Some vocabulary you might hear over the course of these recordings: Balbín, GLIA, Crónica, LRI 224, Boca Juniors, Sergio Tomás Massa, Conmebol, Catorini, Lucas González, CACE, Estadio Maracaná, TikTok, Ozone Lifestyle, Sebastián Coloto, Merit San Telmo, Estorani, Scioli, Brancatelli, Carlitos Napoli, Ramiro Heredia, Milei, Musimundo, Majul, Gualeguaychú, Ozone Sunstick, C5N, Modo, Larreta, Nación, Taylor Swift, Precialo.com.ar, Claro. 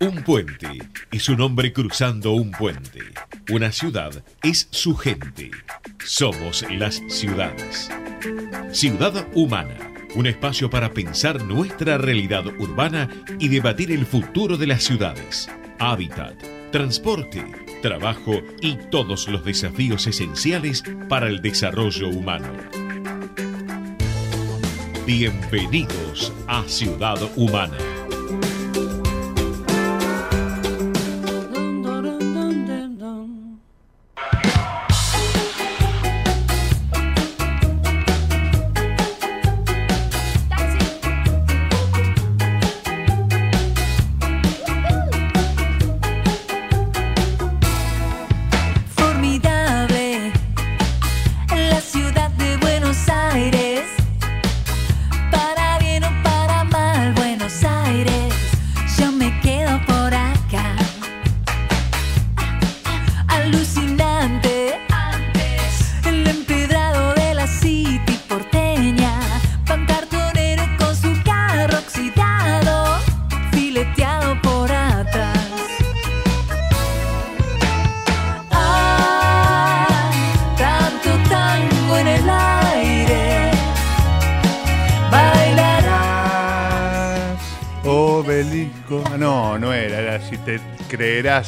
Un puente es un hombre cruzando un puente. Una ciudad es su gente. Somos las ciudades. Ciudad Humana, un espacio para pensar nuestra realidad urbana y debatir el futuro de las ciudades, hábitat, transporte, trabajo y todos los desafíos esenciales para el desarrollo humano. Bienvenidos a Ciudad Humana.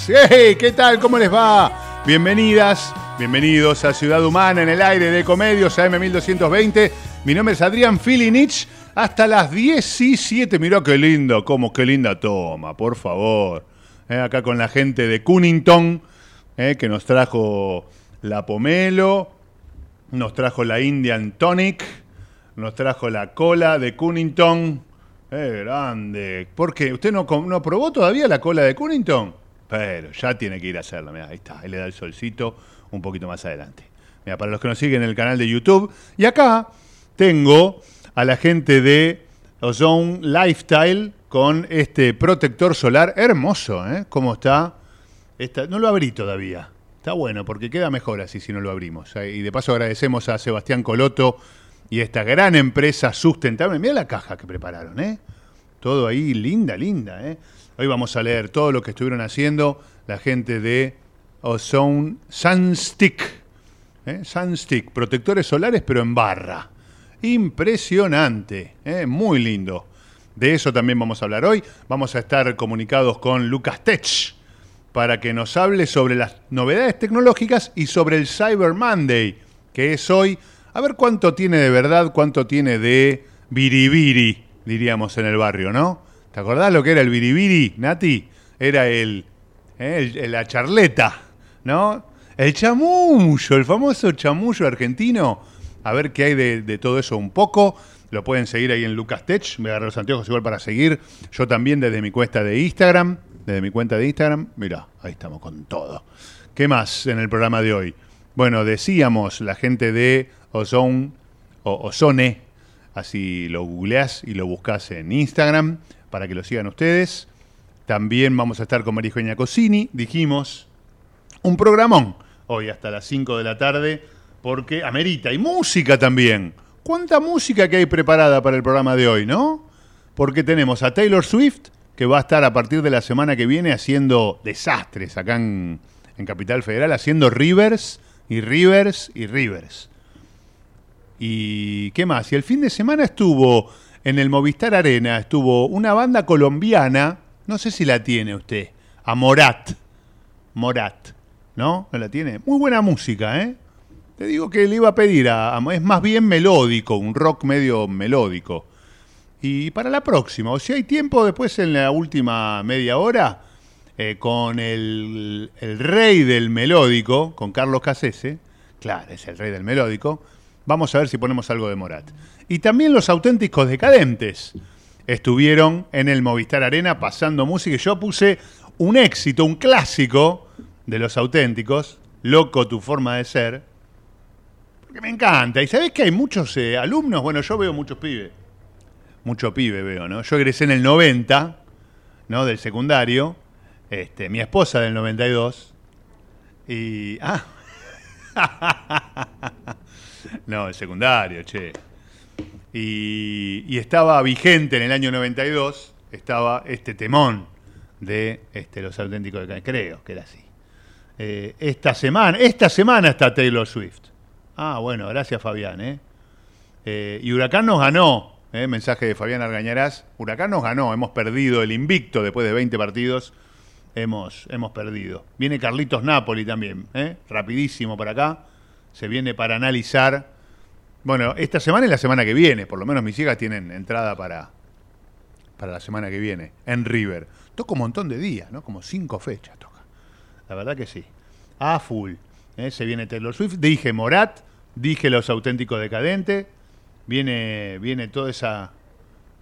¡Hey! ¿Qué tal? ¿Cómo les va? Bienvenidas, bienvenidos a Ciudad Humana en el aire de Comedios AM1220. Mi nombre es Adrián Filinich. Hasta las 17. Mirá qué lindo, cómo, qué linda toma, por favor. Acá con la gente de Cunnington, que nos trajo la pomelo, nos trajo la Indian Tonic, nos trajo la cola de Cunnington. Grande. ¿Por qué? ¿Usted no probó todavía la cola de Cunnington? Pero ya tiene que ir a hacerlo, mirá, ahí está, ahí le da el solcito un poquito más adelante. Mirá, para los que nos siguen en el canal de YouTube. Y acá tengo a la gente de Ozone Lifestyle con este protector solar hermoso, ¿eh? ¿Cómo está? No lo abrí todavía, está bueno porque queda mejor así si no lo abrimos. Y de paso agradecemos a Sebastián Coloto y esta gran empresa sustentable. Mirá la caja que prepararon, ¿eh? Todo ahí, linda, linda, ¿eh? Hoy vamos a leer todo lo que estuvieron haciendo la gente de Ozone Sunstick. Sunstick, protectores solares pero en barra. Impresionante, muy lindo. De eso también vamos a hablar hoy. Vamos a estar comunicados con Lucas Tech para que nos hable sobre las novedades tecnológicas y sobre el Cyber Monday, que es hoy. A ver cuánto tiene de verdad, cuánto tiene de biribiri, diríamos en el barrio, ¿no? ¿Te acordás lo que era el biribiri, Nati? Era la charleta, ¿no? El chamuyo, el famoso chamuyo argentino. A ver qué hay de todo eso un poco. Lo pueden seguir ahí en Lucas Tech. Me agarré los anteojos igual para seguir. Yo también desde mi cuenta de Instagram. Mirá, ahí estamos con todo. ¿Qué más en el programa de hoy? Bueno, decíamos la gente de Ozone. Así lo googleás y lo buscás en Instagram, para que lo sigan ustedes. También vamos a estar con María Eugenia Cosini. Dijimos un programón hoy hasta las 5 de la tarde porque amerita. Y música también. ¿Cuánta música que hay preparada para el programa de hoy, no? Porque tenemos a Taylor Swift, que va a estar a partir de la semana que viene haciendo desastres acá en Capital Federal, haciendo Rivers y Rivers y Rivers. ¿Y qué más? Y el fin de semana estuvo... En el Movistar Arena estuvo una banda colombiana, no sé si la tiene usted, a Morat, ¿no? ¿No la tiene? Muy buena música, ¿eh? Te digo que le iba a pedir, es más bien melódico, un rock medio melódico. Y para la próxima, o si hay tiempo después en la última media hora, con el rey del melódico, con Carlos Cassese, claro, es el rey del melódico, vamos a ver si ponemos algo de Morat. Y también Los Auténticos Decadentes estuvieron en el Movistar Arena pasando música. Yo puse un éxito, un clásico de Los Auténticos, Loco tu forma de ser, porque me encanta. Y sabés que hay muchos alumnos, bueno, yo veo muchos pibes. Mucho pibe veo, ¿no? Yo egresé en el 90, ¿no? Del secundario, mi esposa del 92. Y... No, el secundario, che. Y estaba vigente en el año 92, estaba este temón de Los Auténticos Decadentes. Creo que era así. Esta semana está Taylor Swift. Ah, bueno, gracias Fabián. Y Huracán nos ganó. Mensaje de Fabián Argañarás. Huracán nos ganó. Hemos perdido el invicto después de 20 partidos. Hemos perdido. Viene Carlitos Napoli también. Rapidísimo para acá. Se viene para analizar. Bueno, esta semana es la semana que viene. Por lo menos mis hijas tienen entrada para la semana que viene. En River. Toca un montón de días, ¿no? Como 5 fechas toca. La verdad que sí. A full. Se viene Taylor Swift. Dije Morat. Dije Los Auténticos Decadentes. Viene toda esa...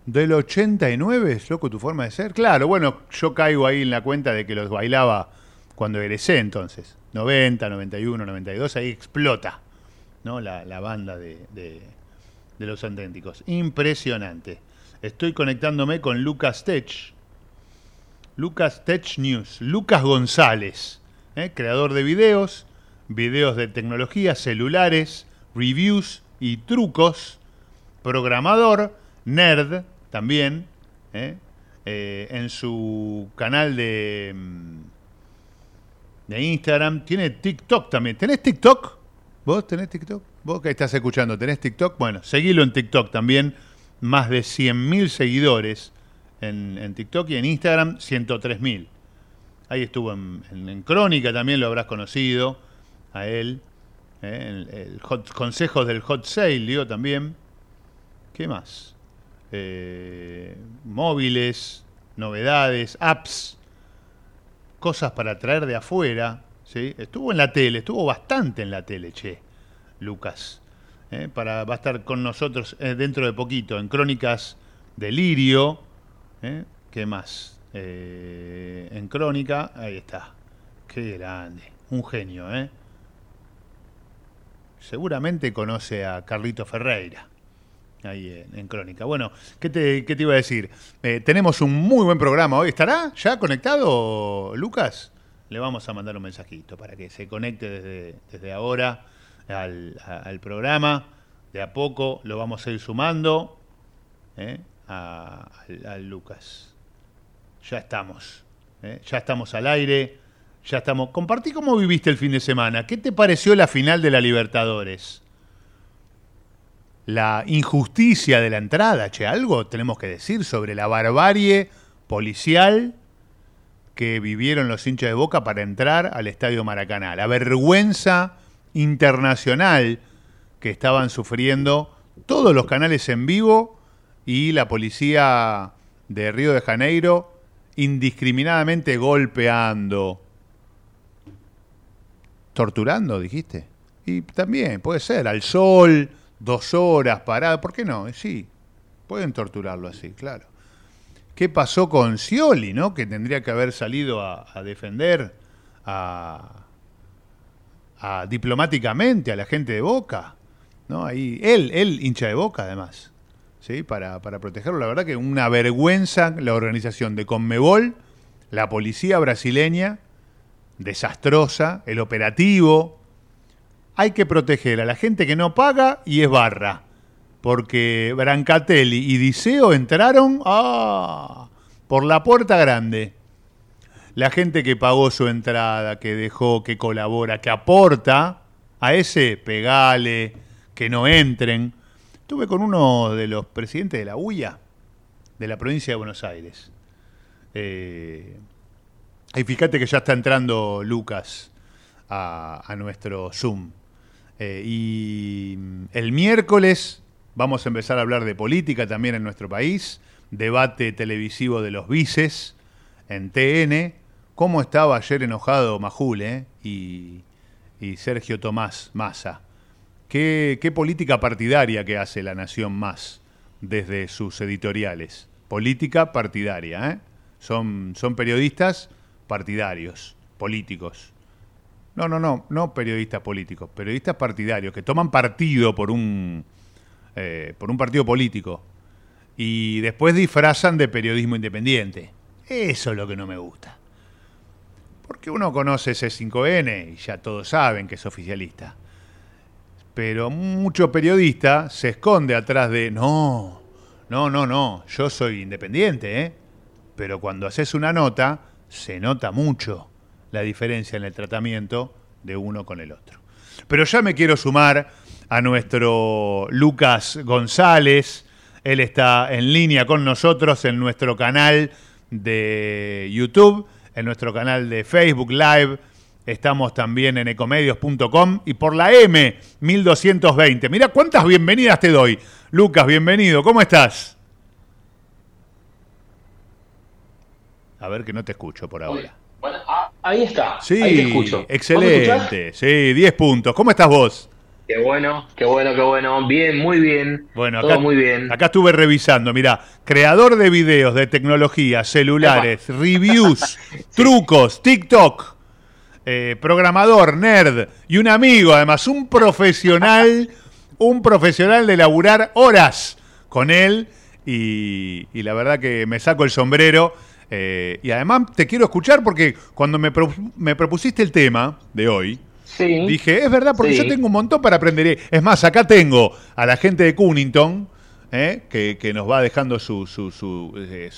Del 89, es loco tu forma de ser. Claro, bueno, yo caigo ahí en la cuenta de que los bailaba cuando egresé entonces. 90, 91, 92, ahí explota, ¿no? La banda de Los Auténticos. Impresionante. Estoy conectándome con Lucas Tech. Lucas Tech News. Lucas González, creador de videos de tecnología, celulares, reviews y trucos, programador, nerd también, en su canal de Instagram. Tiene TikTok también. ¿Tenés TikTok? ¿Vos tenés TikTok? ¿Vos que estás escuchando? ¿Tenés TikTok? Bueno, seguilo en TikTok también. Más de 100.000 seguidores en TikTok y en Instagram 103.000. Ahí estuvo en Crónica también, lo habrás conocido a él. Consejos del Hot Sale, digo, también. ¿Qué más? Móviles, novedades, apps, cosas para traer de afuera, ¿sí? Estuvo bastante en la tele, che, Lucas. Va a estar con nosotros dentro de poquito en Crónicas de Lirio. ¿Qué más? En Crónica, ahí está. Qué grande, un genio, Seguramente conoce a Carlito Ferreira. Ahí en Crónica. Bueno, ¿qué te iba a decir? Tenemos un muy buen programa hoy. ¿Estará ya conectado, Lucas? Le vamos a mandar un mensajito para que se conecte desde ahora al programa. De a poco lo vamos a ir sumando a Lucas. Ya estamos. Ya estamos al aire. Ya estamos. Compartí cómo viviste el fin de semana. ¿Qué te pareció la final de la Libertadores? La injusticia de la entrada, che, algo tenemos que decir sobre la barbarie policial que vivieron los hinchas de Boca para entrar al Estadio Maracaná. La vergüenza internacional que estaban sufriendo todos los canales en vivo y la policía de Río de Janeiro indiscriminadamente golpeando. ¿Torturando, dijiste? Y también, puede ser, al sol... 2 horas parada, ¿por qué no? Sí, pueden torturarlo así, claro. ¿Qué pasó con Scioli, no? Que tendría que haber salido a defender a diplomáticamente a la gente de Boca, ¿no? Ahí él hincha de Boca además, sí, para protegerlo. La verdad que una vergüenza la organización de Conmebol, la policía brasileña, desastrosa, el operativo. Hay que proteger a la gente que no paga y es barra. Porque Brancatelli y Diceo entraron por la puerta grande. La gente que pagó su entrada, que dejó, que colabora, que aporta, a ese pegale, que no entren. Estuve con uno de los presidentes de la UIA, de la provincia de Buenos Aires. Y fíjate que ya está entrando Lucas a nuestro Zoom. Y el miércoles vamos a empezar a hablar de política también en nuestro país, debate televisivo de los vices en TN. ¿Cómo estaba ayer enojado Majul y Sergio Tomás Massa? ¿Qué política partidaria que hace la Nación más desde sus editoriales? Política partidaria, Son periodistas partidarios, políticos. No periodistas políticos, periodistas partidarios que toman partido por un partido político y después disfrazan de periodismo independiente. Eso es lo que no me gusta. Porque uno conoce C5N y ya todos saben que es oficialista. Pero mucho periodista se esconde atrás de no, yo soy independiente, pero cuando haces una nota se nota mucho la diferencia en el tratamiento de uno con el otro. Pero ya me quiero sumar a nuestro Lucas González. Él está en línea con nosotros en nuestro canal de YouTube, en nuestro canal de Facebook Live. Estamos también en ecomedios.com y por la M, 1220. Mirá cuántas bienvenidas te doy. Lucas, bienvenido. ¿Cómo estás? A ver que no te escucho por ahora. Bueno, ahí está. Sí, ahí te escucho. Excelente. Sí, 10 puntos. ¿Cómo estás vos? Qué bueno, qué bueno, qué bueno. Bien, muy bien. Bueno, acá, todo muy bien. Acá estuve revisando, mirá, creador de videos de tecnología, celulares, reviews, sí, trucos, TikTok, programador, nerd y un amigo, además, un profesional de laburar horas con él y la verdad que me saco el sombrero. Y además te quiero escuchar porque cuando me propusiste el tema de hoy, sí, dije, es verdad, porque sí, yo tengo un montón para aprender. Es más, acá tengo a la gente de Cunnington, que nos va dejando sus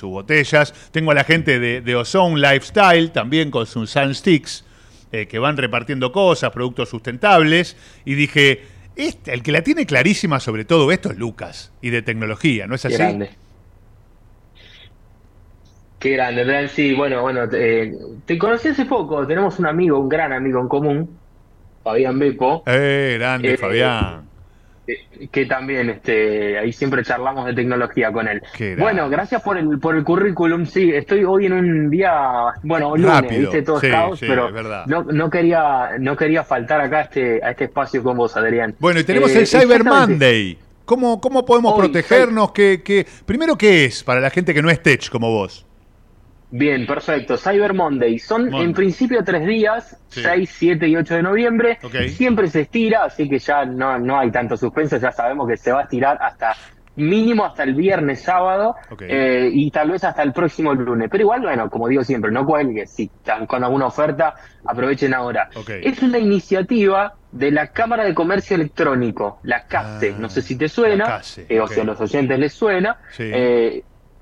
botellas. Tengo a la gente de Ozone Lifestyle, también con sus sunsticks, que van repartiendo cosas, productos sustentables. Y dije, el que la tiene clarísima sobre todo esto es Lucas, y de tecnología, ¿no es así? Qué grande, Adrián. Sí, bueno, te conocí hace poco. Tenemos un amigo, un gran amigo en común, Fabián Bepo. Grande Fabián. Que también ahí siempre charlamos de tecnología con él. Bueno, gracias por el currículum. Sí, estoy hoy en un día, bueno, lunes, rápido, viste, todo sí, caos, sí, pero no quería faltar acá a este espacio con vos, Adrián. Bueno, y tenemos el Cyber Monday. ¿Cómo podemos hoy protegernos? Que primero, ¿qué es para la gente que no es tech como vos? Bien, perfecto. Cyber Monday. En principio 3 días, sí, 6, 7 y 8 de noviembre. Okay. Siempre se estira, así que ya no hay tanto suspenso. Ya sabemos que se va a estirar hasta mínimo hasta el viernes, sábado, okay, y tal vez hasta el próximo lunes. Pero igual, bueno, como digo siempre, no cuelguen. Si están con alguna oferta, aprovechen ahora. Okay. Es una iniciativa de la Cámara de Comercio Electrónico, la CACE. No sé si te suena, o okay, si a los oyentes les suena. Sí.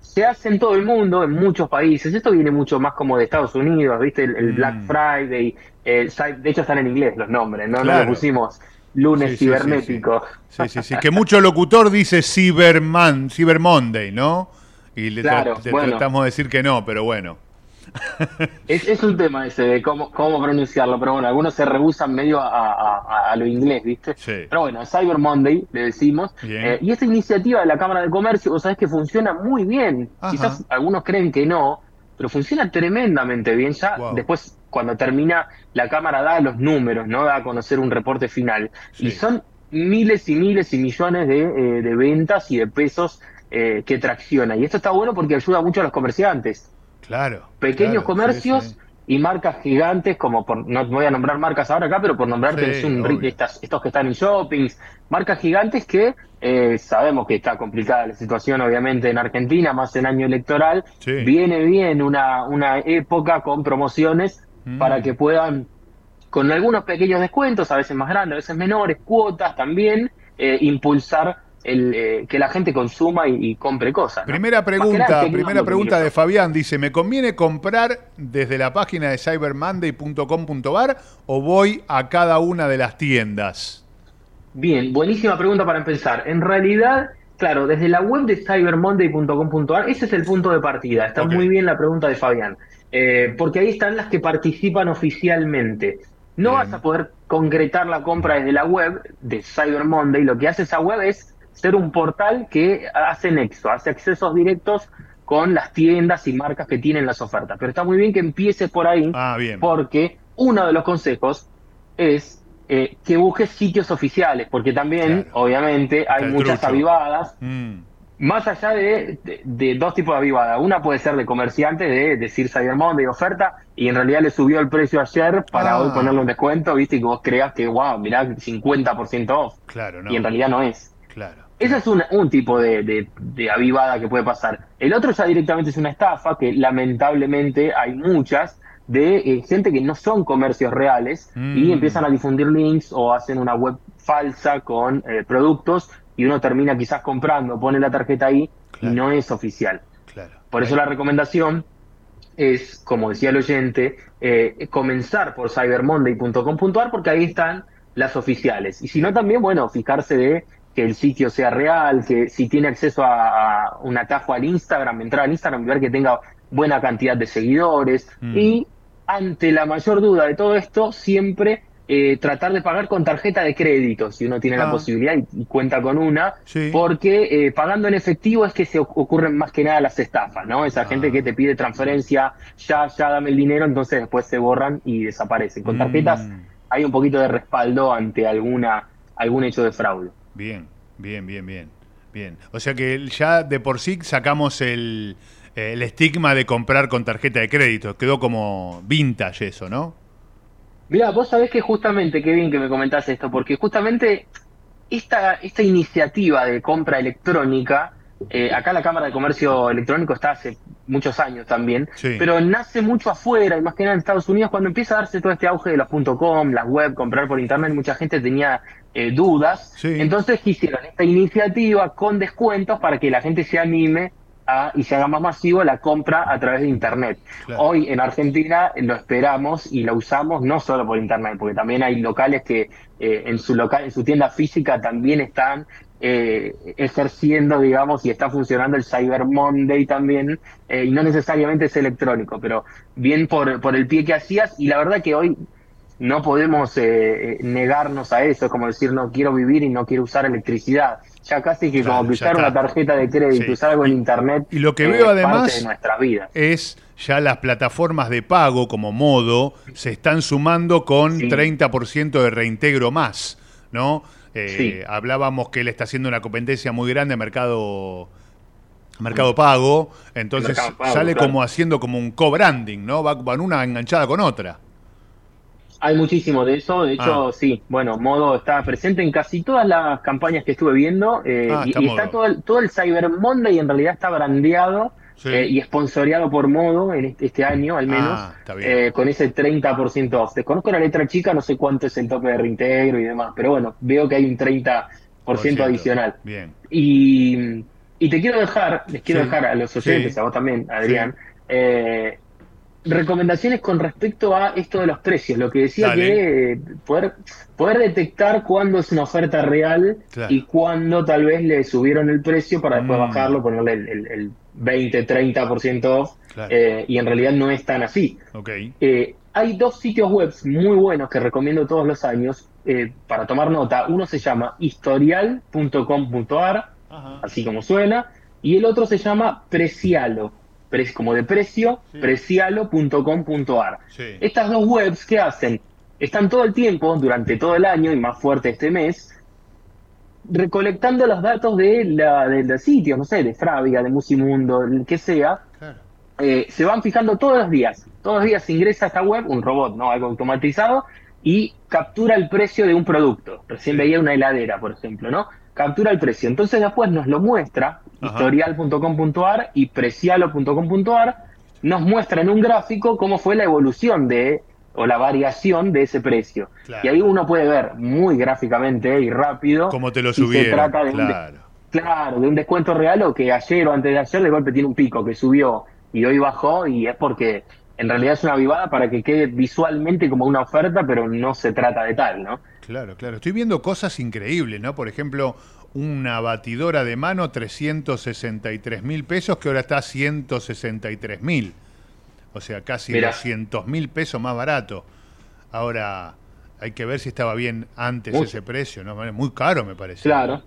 Se hace en todo el mundo, en muchos países. Esto viene mucho más como de Estados Unidos, ¿viste? El Black Friday. De hecho, están en inglés los nombres, ¿no? Claro. No le pusimos lunes cibernético. Sí. Que mucho locutor dice Cyber Monday, ¿no? Y le tratamos de decir que no, pero bueno. Es un tema ese de cómo pronunciarlo, pero bueno, algunos se rehusan medio a lo inglés, ¿viste? Sí. Pero bueno, Cyber Monday le decimos, y esta iniciativa de la Cámara de Comercio, vos sabés que funciona muy bien. Ajá. Quizás algunos creen que no, pero funciona tremendamente bien. Ya después, cuando termina, la Cámara da los números, ¿no? Da a conocer un reporte final, sí, y son miles y miles y millones de ventas y de pesos que tracciona, y esto está bueno porque ayuda mucho a los comerciantes. Claro. Pequeños comercios y marcas gigantes, como no voy a nombrar marcas ahora acá, pero por nombrarte estos que están en shoppings, marcas gigantes que sabemos que está complicada la situación, obviamente, en Argentina, más en año electoral. Sí. Viene bien una época con promociones para que puedan, con algunos pequeños descuentos, a veces más grandes, a veces menores, cuotas también, impulsar que la gente consuma y compre cosas, ¿no? Primera pregunta de Fabián, dice, ¿me conviene comprar desde la página de CyberMonday.com.ar o voy a cada una de las tiendas? Bien, buenísima pregunta para empezar. En realidad, claro, desde la web de CyberMonday.com.ar, ese es el punto de partida. Está muy bien la pregunta de Fabián, porque ahí están las que participan oficialmente. No vas a poder concretar la compra desde la web de Cyber Monday. Lo que hace esa web es ser un portal que hace nexo, hace accesos directos con las tiendas y marcas que tienen las ofertas. Pero está muy bien que empieces por ahí, porque uno de los consejos es que busques sitios oficiales, porque también, obviamente, hay muchas avivadas. Más allá de dos tipos de avivada. Una puede ser de comerciante, de decir Cyber Monday, de oferta, y en realidad le subió el precio ayer para hoy ponerle un descuento, ¿viste? Y que vos creas que, mirá, 50% off. Claro, no. Y en realidad no es. Claro. Ese es un tipo de avivada que puede pasar. El otro ya directamente es una estafa, que lamentablemente hay muchas, de gente que no son comercios reales y empiezan a difundir links o hacen una web falsa con productos. Y uno termina quizás comprando, pone la tarjeta ahí y no es oficial. Claro. Por eso la recomendación es, como decía el oyente, comenzar por CyberMonday.com.ar, porque ahí están las oficiales. Y si no, también, bueno, fijarse de que el sitio sea real, que si tiene acceso a un atajo al Instagram, entrar al Instagram y ver que tenga buena cantidad de seguidores. Y ante la mayor duda de todo esto, siempre tratar de pagar con tarjeta de crédito, si uno tiene la posibilidad y cuenta con una, porque pagando en efectivo es que se ocurren más que nada las estafas, ¿no? Esa gente que te pide transferencia, ya dame el dinero, entonces después se borran y desaparecen. Con tarjetas hay un poquito de respaldo ante algún hecho de fraude. Bien. O sea que ya de por sí sacamos el estigma de comprar con tarjeta de crédito. Quedó como vintage eso, ¿no? Mirá, vos sabés que justamente, qué bien que me comentás esto, porque justamente esta iniciativa de compra electrónica, acá la Cámara de Comercio Electrónico está hace muchos años también, pero nace mucho afuera, y más que nada en Estados Unidos, cuando empieza a darse todo este auge de los .com, las web, comprar por internet, mucha gente tenía dudas, entonces hicieron esta iniciativa con descuentos para que la gente se anime y se haga más masivo la compra a través de internet. Claro. Hoy en Argentina lo esperamos y lo usamos no solo por internet, porque también hay locales que en su tienda física también están ejerciendo, digamos, y está funcionando el Cyber Monday también, y no necesariamente es electrónico, pero bien por el pie que hacías, y la verdad que hoy no podemos negarnos a eso, es como decir no quiero vivir y no quiero usar electricidad. Ya casi que como usar una tarjeta de crédito, usar algo en internet, y lo que veo además es ya las plataformas de pago como Modo se están sumando con 30% de reintegro más, ¿no? Hablábamos que él está haciendo una competencia muy grande a Mercado Pago, entonces Mercado Pago, sale como haciendo como un co-branding, ¿no? Van una enganchada con otra. Hay muchísimo de eso, de hecho, Modo está presente en casi todas las campañas que estuve viendo, y está todo el Cyber Monday, en realidad está brandeado y esponsoreado por Modo en este año, al menos, con ese 30% off. Desconozco la letra chica, no sé cuánto es el tope de reintegro y demás, pero bueno, veo que hay un 30% adicional. Bien. Y te quiero dejar, les quiero dejar a los oyentes, a vos también, Adrián, recomendaciones con respecto a esto de los precios, lo que decía que poder detectar cuándo es una oferta real y cuándo tal vez le subieron el precio para después bajarlo, ponerle el 20-30% off, y en realidad no es tan así. Hay dos sitios web muy buenos que recomiendo todos los años para tomar nota. Uno se llama historial.com.ar, así como suena, y el otro se llama Precialo, como de precio, Precialo.com.ar. Estas dos webs, ¿qué hacen? Están todo el tiempo, durante todo el año y más fuerte este mes, recolectando los datos de sitios, no sé, de Fravia, de Musimundo, que sea. Se van fijando todos los días. Todos los días ingresa a esta web un robot, ¿no? Algo automatizado, y captura el precio de un producto. Recién veía una heladera, por ejemplo, ¿no? Captura el precio. Entonces después nos lo muestra, historial.com.ar y precialo.com.ar, nos muestra en un gráfico cómo fue la evolución o la variación de ese precio. Claro. Y ahí uno puede ver muy gráficamente y rápido cómo te lo subieron. Se trata de un descuento real, o que ayer o antes de ayer de golpe tiene un pico que subió y hoy bajó, y es porque en realidad es una vivada para que quede visualmente como una oferta, pero no se trata de tal, ¿no? Claro. Estoy viendo cosas increíbles, ¿no? Por ejemplo, una batidora de mano, 363.000 pesos, que ahora está a 163.000. O sea, casi 200.000 pesos más barato. Ahora, hay que ver si estaba bien antes ese precio, ¿no? Muy caro, me parece. Claro.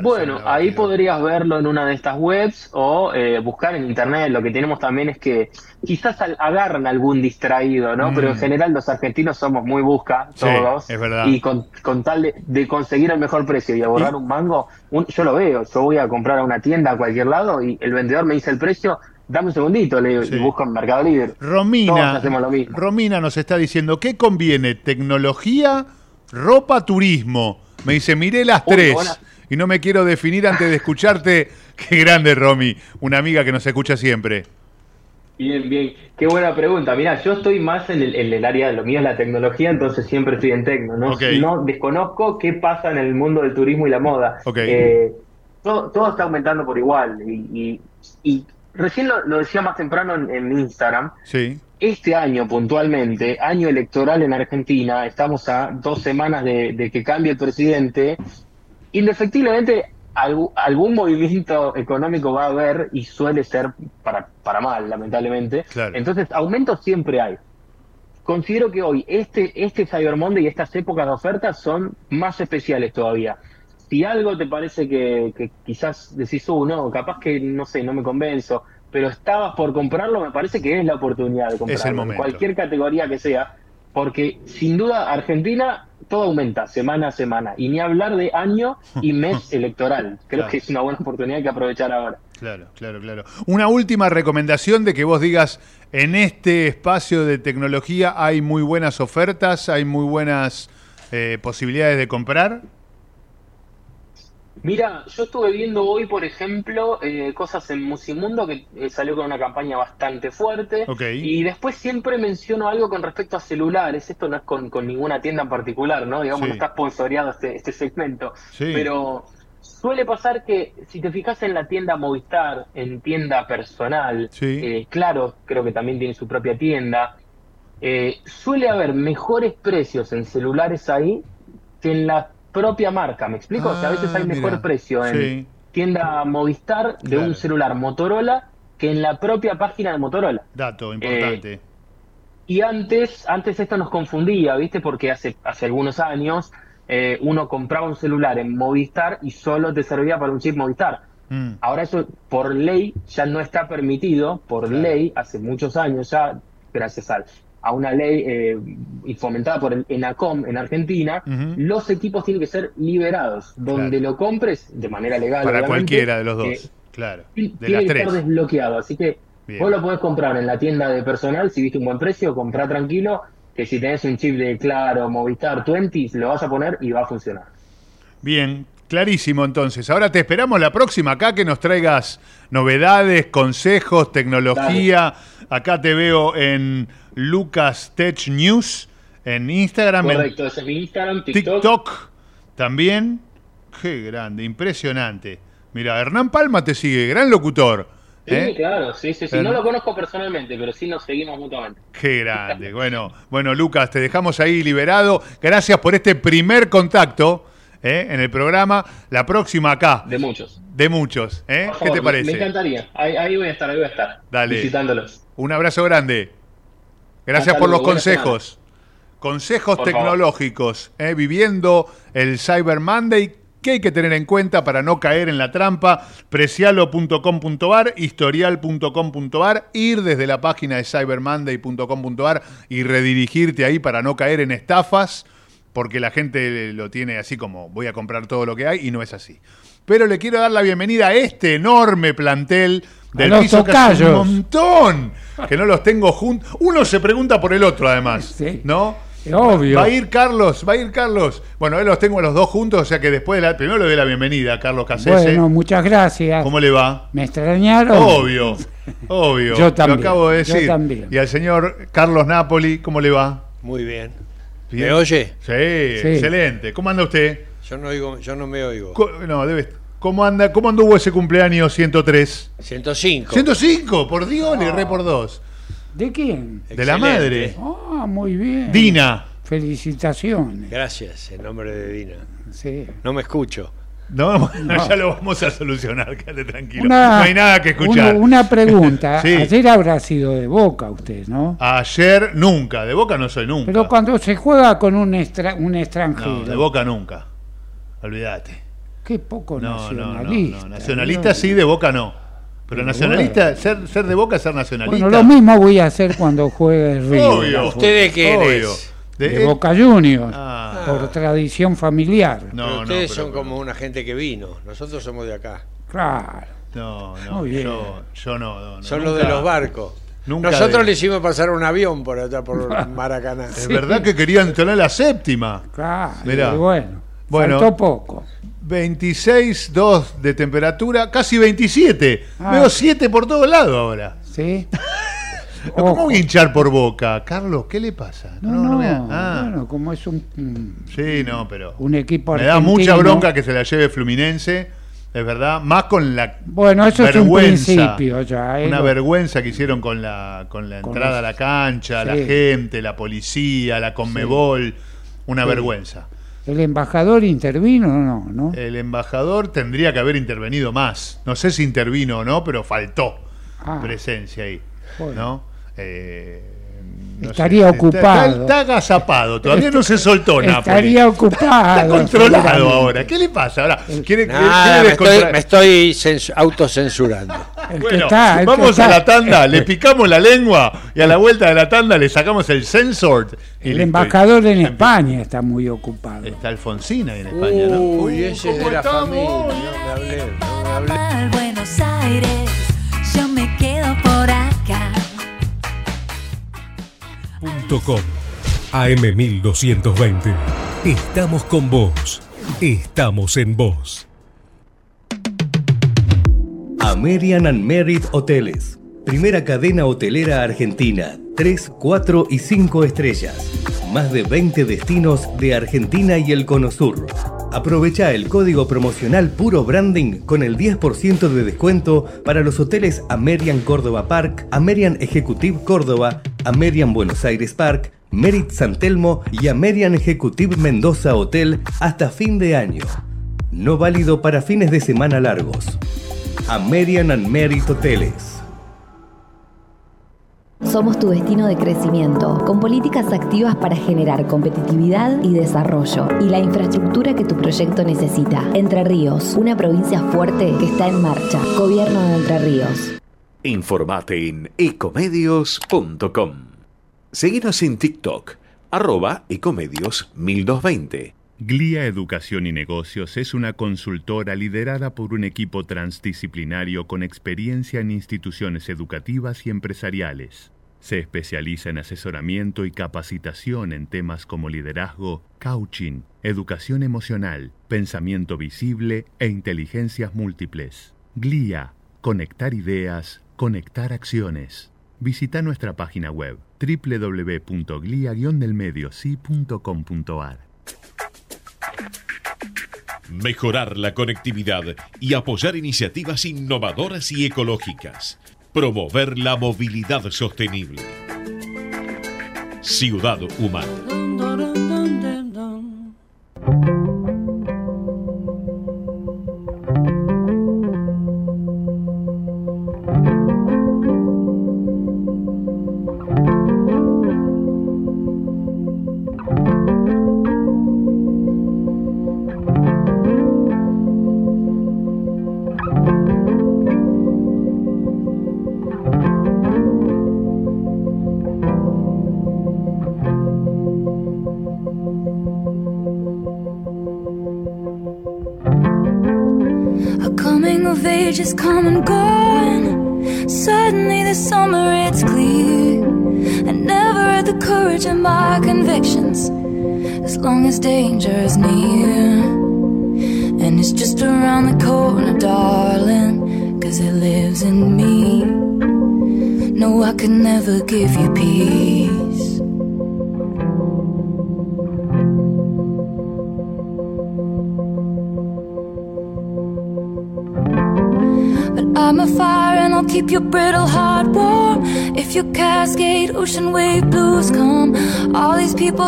Bueno, ahí podrías verlo en una de estas webs o buscar en internet. Lo que tenemos también es que quizás agarran algún distraído, ¿no? Pero en general los argentinos somos muy busca, todos. Sí, es verdad. Y con tal de conseguir el mejor precio y ahorrar un mango, yo lo veo. Yo voy a comprar a una tienda a cualquier lado y el vendedor me dice el precio, dame un segundito, le digo, y busco en Mercado Libre. Romina, hacemos lo mismo. Romina nos está diciendo, ¿qué conviene? Tecnología, ropa, turismo. Me dice, miré las tres. Buena. Y no me quiero definir antes de escucharte. Qué grande, Romy, una amiga que nos escucha siempre. Bien. Qué buena pregunta. Mirá, yo estoy más en el área, lo mío es la tecnología, entonces siempre estoy en tecno. No desconozco qué pasa en el mundo del turismo y la moda. Todo está aumentando por igual. Y recién lo decía más temprano en Instagram. Sí. Este año, puntualmente, año electoral en Argentina, estamos a 2 semanas de que cambie el presidente. Indefectiblemente, algún movimiento económico va a haber y suele ser para mal, lamentablemente. Claro. Entonces, aumentos siempre hay. Considero que hoy este Cyber Monday y estas épocas de ofertas son más especiales todavía. Si algo te parece que quizás decís, no, capaz que, no sé, no me convenzo, pero estabas por comprarlo, me parece que es la oportunidad de comprarlo. Es el momento. Cualquier categoría que sea, porque sin duda Argentina todo aumenta semana a semana, y ni hablar de año y mes electoral. Creo que es una buena oportunidad que aprovechar ahora. Claro. Una última recomendación de que vos digas, en este espacio de tecnología hay muy buenas ofertas, hay muy buenas posibilidades de comprar. Mira, yo estuve viendo hoy, por ejemplo, cosas en Musimundo que salió con una campaña bastante fuerte. Okay. Y después siempre menciono algo con respecto a celulares. Esto no es con ninguna tienda en particular, ¿no? Digamos, sí. No está sponsoreado este segmento. Sí. Pero suele pasar que si te fijas en la tienda Movistar, en tienda Personal, sí. Claro, creo que también tiene su propia tienda, suele haber mejores precios en celulares ahí que en la propia marca, ¿me explico? O sea, a veces hay mejor precio en tienda Movistar de un celular Motorola que en la propia página de Motorola. Dato importante. Y antes esto nos confundía, ¿viste? Porque hace algunos años uno compraba un celular en Movistar y solo te servía para un chip Movistar. Mm. Ahora eso por ley ya no está permitido, por ley, hace muchos años ya, gracias a una ley fomentada por el ENACOM en Argentina, los equipos tienen que ser liberados. Donde lo compres, de manera legal. Para cualquiera de los dos, tiene que estar desbloqueado. Así que vos lo podés comprar en la tienda de Personal, si viste un buen precio, comprá tranquilo, que si tenés un chip de Claro, Movistar, 20, lo vas a poner y va a funcionar. Bien, clarísimo entonces. Ahora te esperamos la próxima acá, que nos traigas novedades, consejos, tecnología. Dale. Acá te veo en Lucas Tech News en Instagram. Correcto, ese es mi Instagram, TikTok también. Qué grande, impresionante. Mira, Hernán Palma te sigue, gran locutor. Sí, claro, sí. No lo conozco personalmente, pero sí nos seguimos mutuamente. Qué grande. Bueno, Lucas, te dejamos ahí liberado. Gracias por este primer contacto en el programa. La próxima acá. De muchos. Por favor, ¿qué te parece? Me encantaría. Ahí voy a estar. Dale. Visitándolos. Un abrazo grande. Gracias por los consejos. Consejos tecnológicos. Viviendo el Cyber Monday, ¿qué hay que tener en cuenta para no caer en la trampa? Precialo.com.ar, historial.com.ar, ir desde la página de CyberMonday.com.ar y redirigirte ahí para no caer en estafas, porque la gente lo tiene así como voy a comprar todo lo que hay y no es así. Pero le quiero dar la bienvenida a este enorme plantel del piso que hace un montón que no los tengo juntos. Uno se pregunta por el otro, además, ¿no? Obvio. Va a ir Carlos. Bueno, los tengo a los dos juntos, o sea que después primero le doy la bienvenida a Carlos Cassese. Bueno, muchas gracias. ¿Cómo le va? ¿Me extrañaron? Obvio. Yo también. Lo acabo de decir. Yo también. Y al señor Carlos Napoli, ¿cómo le va? Muy bien. ¿Me oye? Sí, excelente. ¿Cómo anda usted? Yo no me oigo. No, ¿Cómo anduvo ese cumpleaños 103? 105. 105, por Dios, le erré por 2. ¿De quién? De la madre. Ah, muy bien. Dina. Felicitaciones. Gracias, en nombre de Dina. Sí. No me escucho. No, ya lo vamos a solucionar, quédate tranquilo. No hay nada que escuchar. Una pregunta. Sí. Ayer habrá sido de Boca usted, ¿no? Ayer nunca, de Boca no soy nunca. Pero cuando se juega con un extranjero. No, de Boca nunca. Olvídate. Qué poco nacionalista. No. Nacionalista sí, de Boca no. Pero nacionalista, bueno. ser de Boca es ser nacionalista. Bueno, lo mismo voy a hacer cuando juegue el River. Obvio. ¿Ustedes qué eres? De Boca Juniors, por tradición familiar. Pero ustedes son como una gente que vino. Nosotros somos de acá. Claro. Yo no. Son los de los barcos. Nosotros le hicimos pasar un avión por acá, por Maracaná. Es verdad que querían tener la séptima. Claro, mirá. Bueno, faltó poco. 26.2 de temperatura, casi 27. Veo 7 por todos lados ahora. Sí. ¿Cómo hinchar por Boca, Carlos? ¿Qué le pasa? Bueno, como es un equipo argentino. Me da mucha bronca que se la lleve Fluminense Es verdad, más con la vergüenza, es un principio ya, una vergüenza que hicieron con la entrada a la cancha, sí, la gente, la policía, la Conmebol, sí, una vergüenza. ¿El embajador intervino o no, no? El embajador tendría que haber intervenido más. No sé si intervino o no, pero faltó presencia ahí, ¿no? No estaría ocupado. Está agazapado, todavía no se soltó Napoli. Estaría ocupado. Está controlado ahora. ¿Qué le pasa ahora? Me estoy autocensurando. Bueno, vamos a la tanda, le picamos la lengua y a la vuelta de la tanda le sacamos el censor. El embajador en España está muy ocupado. Está Alfonsina en España, ¿no? Uy, ese es de la familia. No me hablé. Buenos Aires, yo me quedo por acá. .com AM1220. Estamos con vos. Estamos en vos. American and Merit Hoteles. Primera cadena hotelera argentina. 3, 4 y 5 estrellas. Más de 20 destinos de Argentina y el Cono Sur. Aprovecha el código promocional Puro Branding con el 10% de descuento para los hoteles American Córdoba Park, American Ejecutive Córdoba, American Buenos Aires Park, Merit San Telmo y American Ejecutive Mendoza Hotel hasta fin de año. No válido para fines de semana largos. American and Merit Hoteles. Somos tu destino de crecimiento, con políticas activas para generar competitividad y desarrollo, y la infraestructura que tu proyecto necesita. Entre Ríos, una provincia fuerte que está en marcha. Gobierno de Entre Ríos. Informate en ecomedios.com. Seguinos en TikTok, @ecomedios1220. Glia Educación y Negocios es una consultora liderada por un equipo transdisciplinario con experiencia en instituciones educativas y empresariales. Se especializa en asesoramiento y capacitación en temas como liderazgo, coaching, educación emocional, pensamiento visible e inteligencias múltiples. Glia, conectar ideas, conectar acciones. Visita nuestra página web www.glia-delmediosi.com.ar. Mejorar la conectividad y apoyar iniciativas innovadoras y ecológicas. Promover la movilidad sostenible. Ciudad Humana.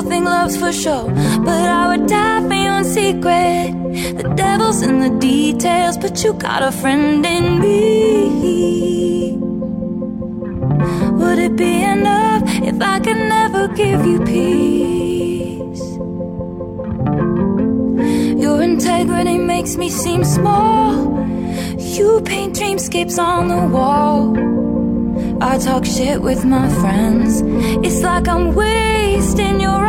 Think love's for show, but I would die for you in secret. The devil's in the details, but you got a friend in me. Would it be enough if I could never give you peace? Your integrity makes me seem small. You paint dreamscapes on the wall. I talk shit with my friends. It's like I'm wasting your honor.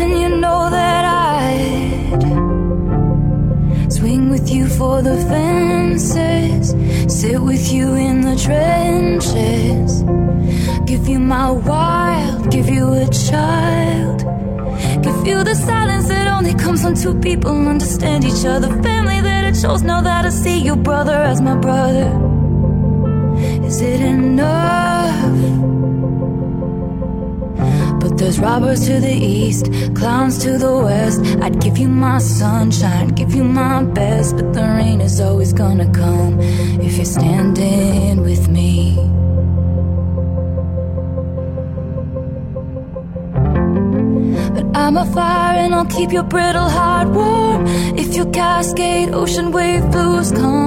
And you know that I'd swing with you for the fences, sit with you in the trenches, give you my wild, give you a child, give you the silence that only comes when two people understand each other. Family that I chose, now that I see your brother as my brother. is it enough? But there's robbers to the east, clowns to the west. I'd give you my sunshine, give you my best, but the rain is always gonna come if you're standing with me. I'm a fire and I'll keep your brittle heart warm. If you cascade, ocean wave blues come.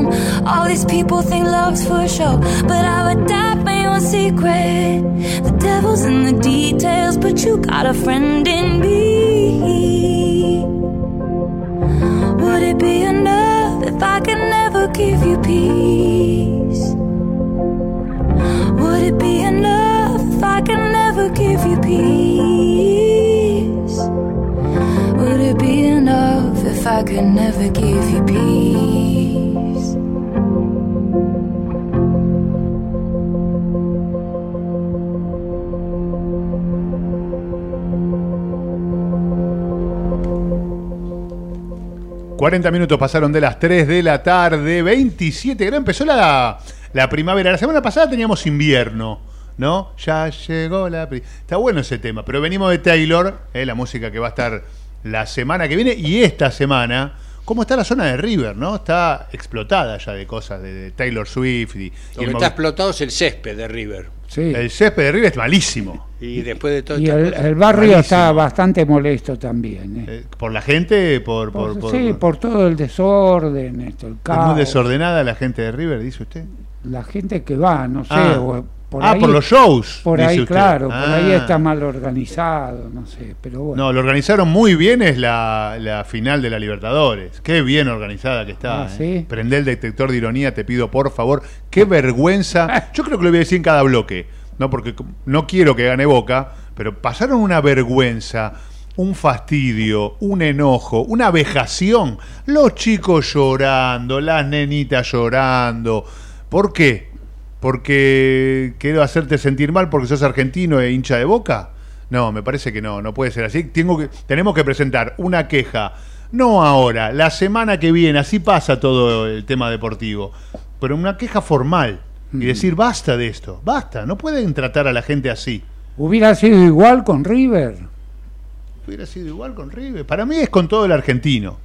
All these people think love's for show, but I would die for your secret. The devil's in the details, but you got a friend in me. Would it be enough if I could never give you peace? Would it be enough if I could never give you peace? Would it be enough if I could never give you peace? Cuarenta minutos pasaron de las 3 de la tarde, 27, ya empezó la primavera. La semana pasada teníamos invierno, ¿no? Ya llegó la... Está bueno ese tema, pero venimos de Taylor, la música que va a estar la semana que viene y esta semana. ¿Cómo está la zona de River, no? Está explotada ya de cosas de Taylor Swift. Lo que está explotado es el césped de River. Sí. El césped de River es malísimo. Y después de todo el barrio malísimo. Está bastante molesto también. ¿Por la gente? Por todo el desorden, el caos. ¿Es muy desordenada la gente de River, dice usted? La gente que va, no sé... Por los shows. Por ahí, usted. Claro, por ahí está mal organizado, no sé, pero bueno. No, lo organizaron muy bien, es la final de la Libertadores. Qué bien organizada que está. ¿Sí? Prende el detector de ironía, te pido por favor. Qué vergüenza. Yo creo que lo voy a decir en cada bloque, no porque no quiero que gane Boca, pero pasaron una vergüenza, un fastidio, un enojo, una vejación. Los chicos llorando, las nenitas llorando. ¿Por qué? ¿Porque quiero hacerte sentir mal porque sos argentino e hincha de Boca? No, me parece que no puede ser así. Tenemos que presentar una queja, no ahora, la semana que viene, así pasa todo el tema deportivo, pero una queja formal y decir basta de esto, basta, no pueden tratar a la gente así. ¿Hubiera sido igual con River? Para mí es con todo el argentino,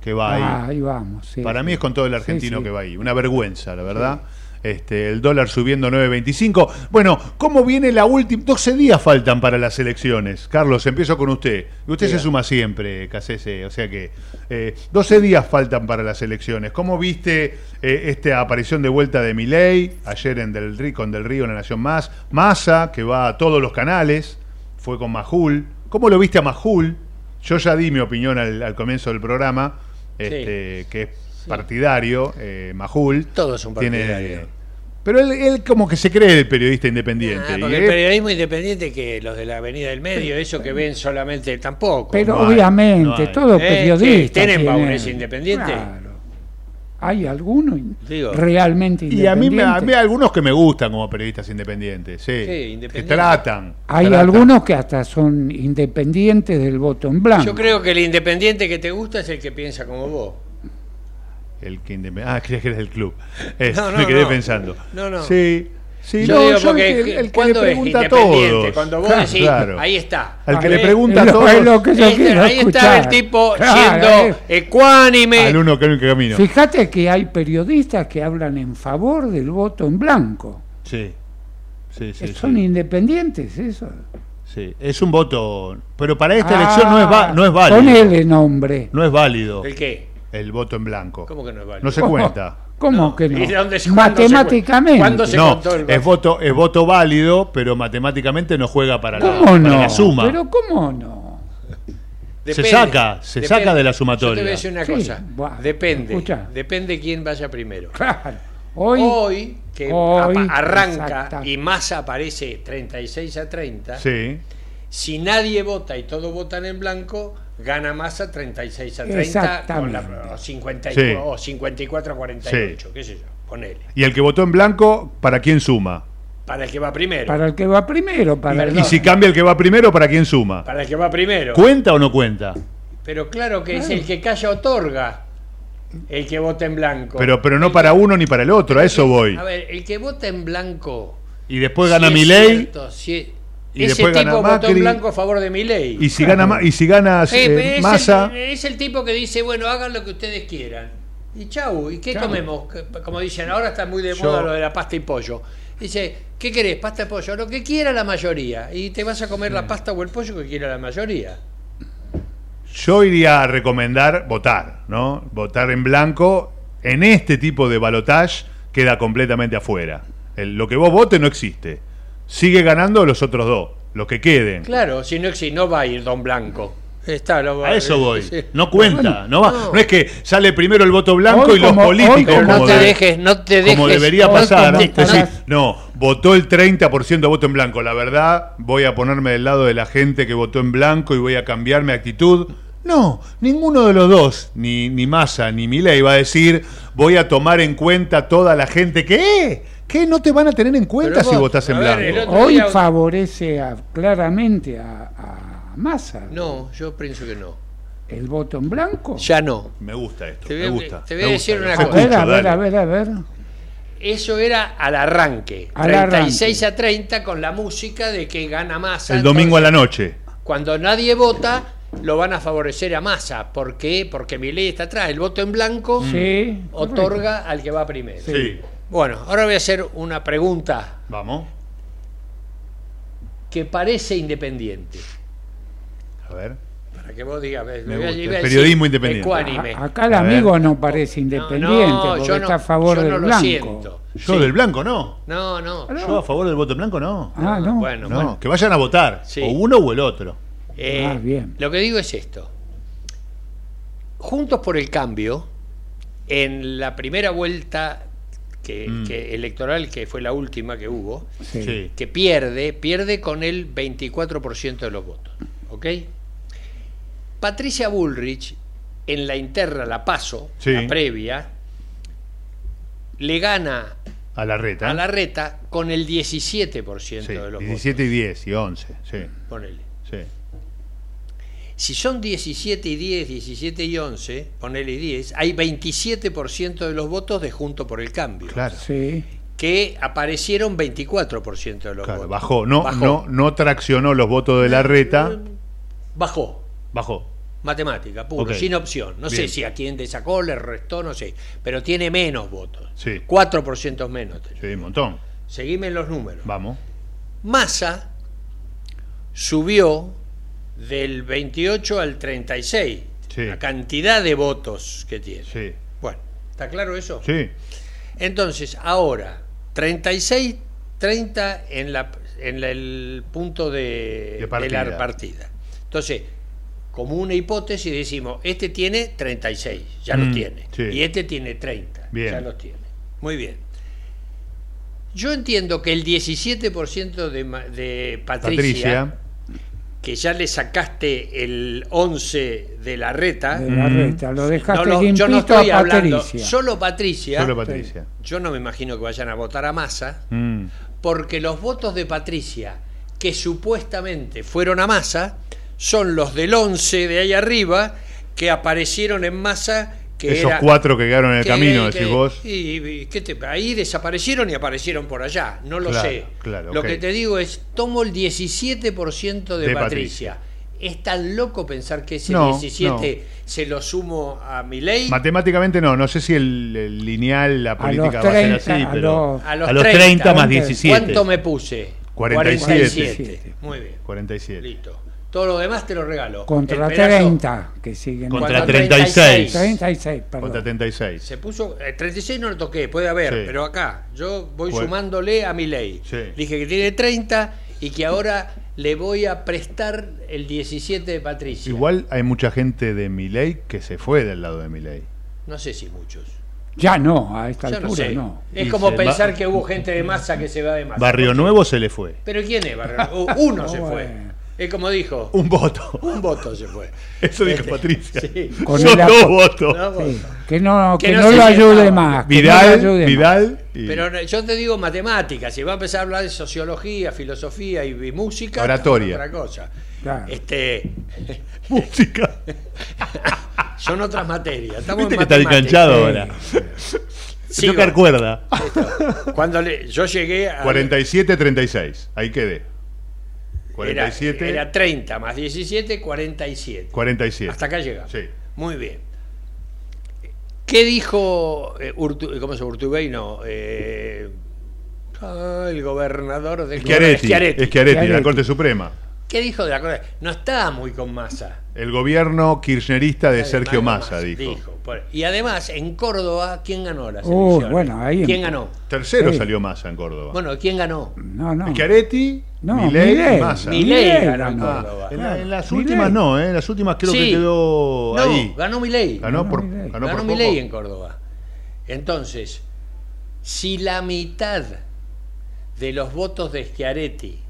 que va ahí. Ahí vamos, sí, para mí es con todo el argentino que va ahí, una vergüenza, la verdad. Sí. El dólar subiendo 9.25. Bueno, ¿cómo viene la última? 12 días faltan para las elecciones. Carlos, empiezo con usted. Usted se suma siempre, Cassese. O sea que 12 días faltan para las elecciones. ¿Cómo viste esta aparición de vuelta de Milei? Ayer con Del Río en La Nación Más. Massa, que va a todos los canales. Fue con Majul. ¿Cómo lo viste a Majul? Yo ya di mi opinión al comienzo del programa, que es partidario. Majul. Todos son partidarios. Pero él como que se cree el periodista independiente. Porque el periodismo independiente, que los de la Avenida del Medio, eso que ven solamente, tampoco. Pero no obviamente, no todo periodista. ¿Tienen baúles independientes? Claro. Hay algunos realmente independientes. Y a mí hay algunos que me gustan como periodistas independientes, que tratan. Hay algunos que hasta son independientes del voto en blanco. Yo creo que el independiente que te gusta es el que piensa como vos. El que crees que eres del club. Me quedé pensando. No. Sí, yo digo, porque el que le pregunta a todos. Cuando vos decís, claro. Ahí está. El que le pregunta a todos. Ahí está el tipo siendo ecuánime. Al uno que el camino. Fíjate que hay periodistas que hablan en favor del voto en blanco. Sí. Son independientes, eso. Sí, es un voto. Pero para esta elección no es válido. Ponele nombre. No es válido. ¿El qué? El voto en blanco. ¿Cómo que no es válido? No se cuenta. ¿Cómo que no? ¿Y dónde se cuenta? Matemáticamente. ¿Cuándo se contó el voto? Es voto válido, pero matemáticamente no juega para la suma. ¿Pero cómo no? Depende, se saca de la sumatoria. Yo te voy a decir una cosa. Depende. Escuchá. Depende quién vaya primero. Claro. Hoy que arranca y Massa aparece 36-30. Sí. Si nadie vota y todos votan en blanco, gana Massa 36-30 o 54-48, qué sé yo, ponele. ¿Y el que votó en blanco, para quién suma? Para el que va primero. ¿Y si cambia el que va primero, para quién suma? Para el que va primero. ¿Cuenta o no cuenta? Pero claro que es el que calla otorga. El que vota en blanco. Pero no para uno ni para el otro, a eso voy. A ver, el que vota en blanco... Y después gana Milei. Y ese tipo votó en blanco a favor de Milei. Y si gana, Massa... Es el tipo que dice, bueno, hagan lo que ustedes quieran. Y chau, ¿y qué comemos? Como dicen, ahora está muy de moda lo de la pasta y pollo. Dice, ¿qué querés? Pasta y pollo. Lo que quiera la mayoría. Y te vas a comer la pasta o el pollo que quiera la mayoría. Yo iría a recomendar votar, ¿no? Votar en blanco en este tipo de balotaje queda completamente afuera. Lo que vos votes no existe. Sigue ganando los otros dos, los que queden. Claro, si no existe, no va a ir don blanco. Está, lo va, a eso voy. Sí. No cuenta, no va. No es que sale primero el voto blanco hoy y los políticos. Pero no te dejes, no te dejes. Como debería pasar. Decir, no, votó el 30% de voto en blanco. La verdad, voy a ponerme del lado de la gente que votó en blanco y voy a cambiar mi actitud. No, ninguno de los dos, ni Massa ni Milei va a decir, voy a tomar en cuenta toda la gente que no te van a tener en cuenta vos, si votás en blanco. Hoy favorece claramente a Massa. No, yo pienso que no. ¿El voto en blanco? Ya no. Me gusta esto, me gusta. Te voy a decir una cosa. A ver. Eso era al arranque, 36-30 con la música de que gana Massa. El domingo a la noche. Cuando nadie vota... lo van a favorecer a Massa. ¿Por qué? Porque Milei está atrás. El voto en blanco otorga al que va primero. Sí. Bueno, ahora voy a hacer una pregunta. Vamos. Que parece independiente. A ver. Para que vos digas. Periodismo independiente. Ecuánime. Acá el amigo no parece independiente. No, porque yo está a favor del blanco. Siento. Yo del blanco no. No. Yo a favor del voto en blanco no. Ah, no. Bueno. Que vayan a votar. Sí. O uno o el otro. Bien. Lo que digo es esto. Juntos por el Cambio, en la primera vuelta electoral, que fue la última que hubo, que pierde con el 24% de los votos. ¿Ok? Patricia Bullrich, en la interna, la PASO, la previa, le gana a la reta con el 17% de los 17 votos. 17 y 10 y 11. Sí. Ponele. Sí. Si son 17 y 10, 17 y 11, ponele 10, hay 27% de los votos de Junto por el Cambio. Claro. Sí. Que aparecieron 24% de los votos. Bajó. No traccionó los votos de la reta. Bajó. Matemática, puro, sin opción. No sé si a quién le sacó, le restó, no sé. Pero tiene menos votos. Sí. 4% menos. Sí, un montón. Seguime en los números. Vamos. Massa subió del 28 al 36, la cantidad de votos que tiene. Sí. Bueno, ¿está claro eso? Sí. Entonces, ahora, 36, 30 en el punto de la partida. Entonces, como una hipótesis decimos, este tiene 36, ya lo tiene. Sí. Y este tiene 30, bien. Ya lo tiene. Muy bien. Yo entiendo que el 17% de Patricia, que ya le sacaste el 11 de la reta. De la reta, lo dejaste yo no estoy hablando, solo Patricia. Yo no me imagino que vayan a votar a Massa, porque los votos de Patricia, que supuestamente fueron a Massa, son los del 11 de ahí arriba, que aparecieron en Massa. Esos cuatro que quedaron en el camino, decís vos. Ahí desaparecieron y aparecieron por allá. No lo sé. Claro, lo que te digo es, tomo el 17% de Patricia. ¿Es tan loco pensar que ese 17 se lo sumo a Milei? Matemáticamente no sé si el lineal, la política va a ser así, pero a los 30 más 17. ¿Cuánto me puse? 47. Muy bien. 47. Listo. Todo lo demás te lo regalo. Contra 30, que siguen. Contra 36. 36, perdón. Contra 36. Se puso, 36 no lo toqué, puede haber, pero acá yo voy sumándole a Milei. Sí. Dije que tiene 30 y que ahora le voy a prestar el 17 de Patricia. Igual hay mucha gente de Milei que se fue del lado de Milei. No sé si muchos. Ya no, a esta altura no. Es como pensar que hubo gente de Massa que se va de Massa. Barrio Nuevo se le fue. ¿Pero quién es Barrio Nuevo? Uno se fue. Es como dijo. Un voto se fue. Eso dijo Patricia. Sí. Con son dos votos. Que no lo ayude más. Vidal. Pero yo te digo matemáticas. Si va a empezar a hablar de sociología, filosofía y música. Oratoria. Otra cosa. Claro. Música. Son otras materias. Estamos ¿viste que está enganchado ahora? Sí, toca cuerda. Cuando yo llegué a... 47-36, ahí quedé. 47. Era 30 más 17, 47. 47. Hasta acá llegamos. Sí. Muy bien. ¿Qué dijo Urtubey? No, el gobernador de Schiaretti, la Corte Suprema. ¿Qué dijo de la Corte? No estaba muy con Massa. El gobierno kirchnerista de Sergio Massa, dijo. Y además, en Córdoba, ¿quién ganó las elecciones? Bueno, ahí ¿quién ganó? Tercero salió Massa en Córdoba. Bueno, ¿quién ganó? Schiaretti, Milei y Massa. Milei ganó en Córdoba. En las últimas no, en las últimas creo que quedó ahí. No, ganó Milei. Ganó Milei en Córdoba. Entonces, si la mitad de los votos de Schiaretti,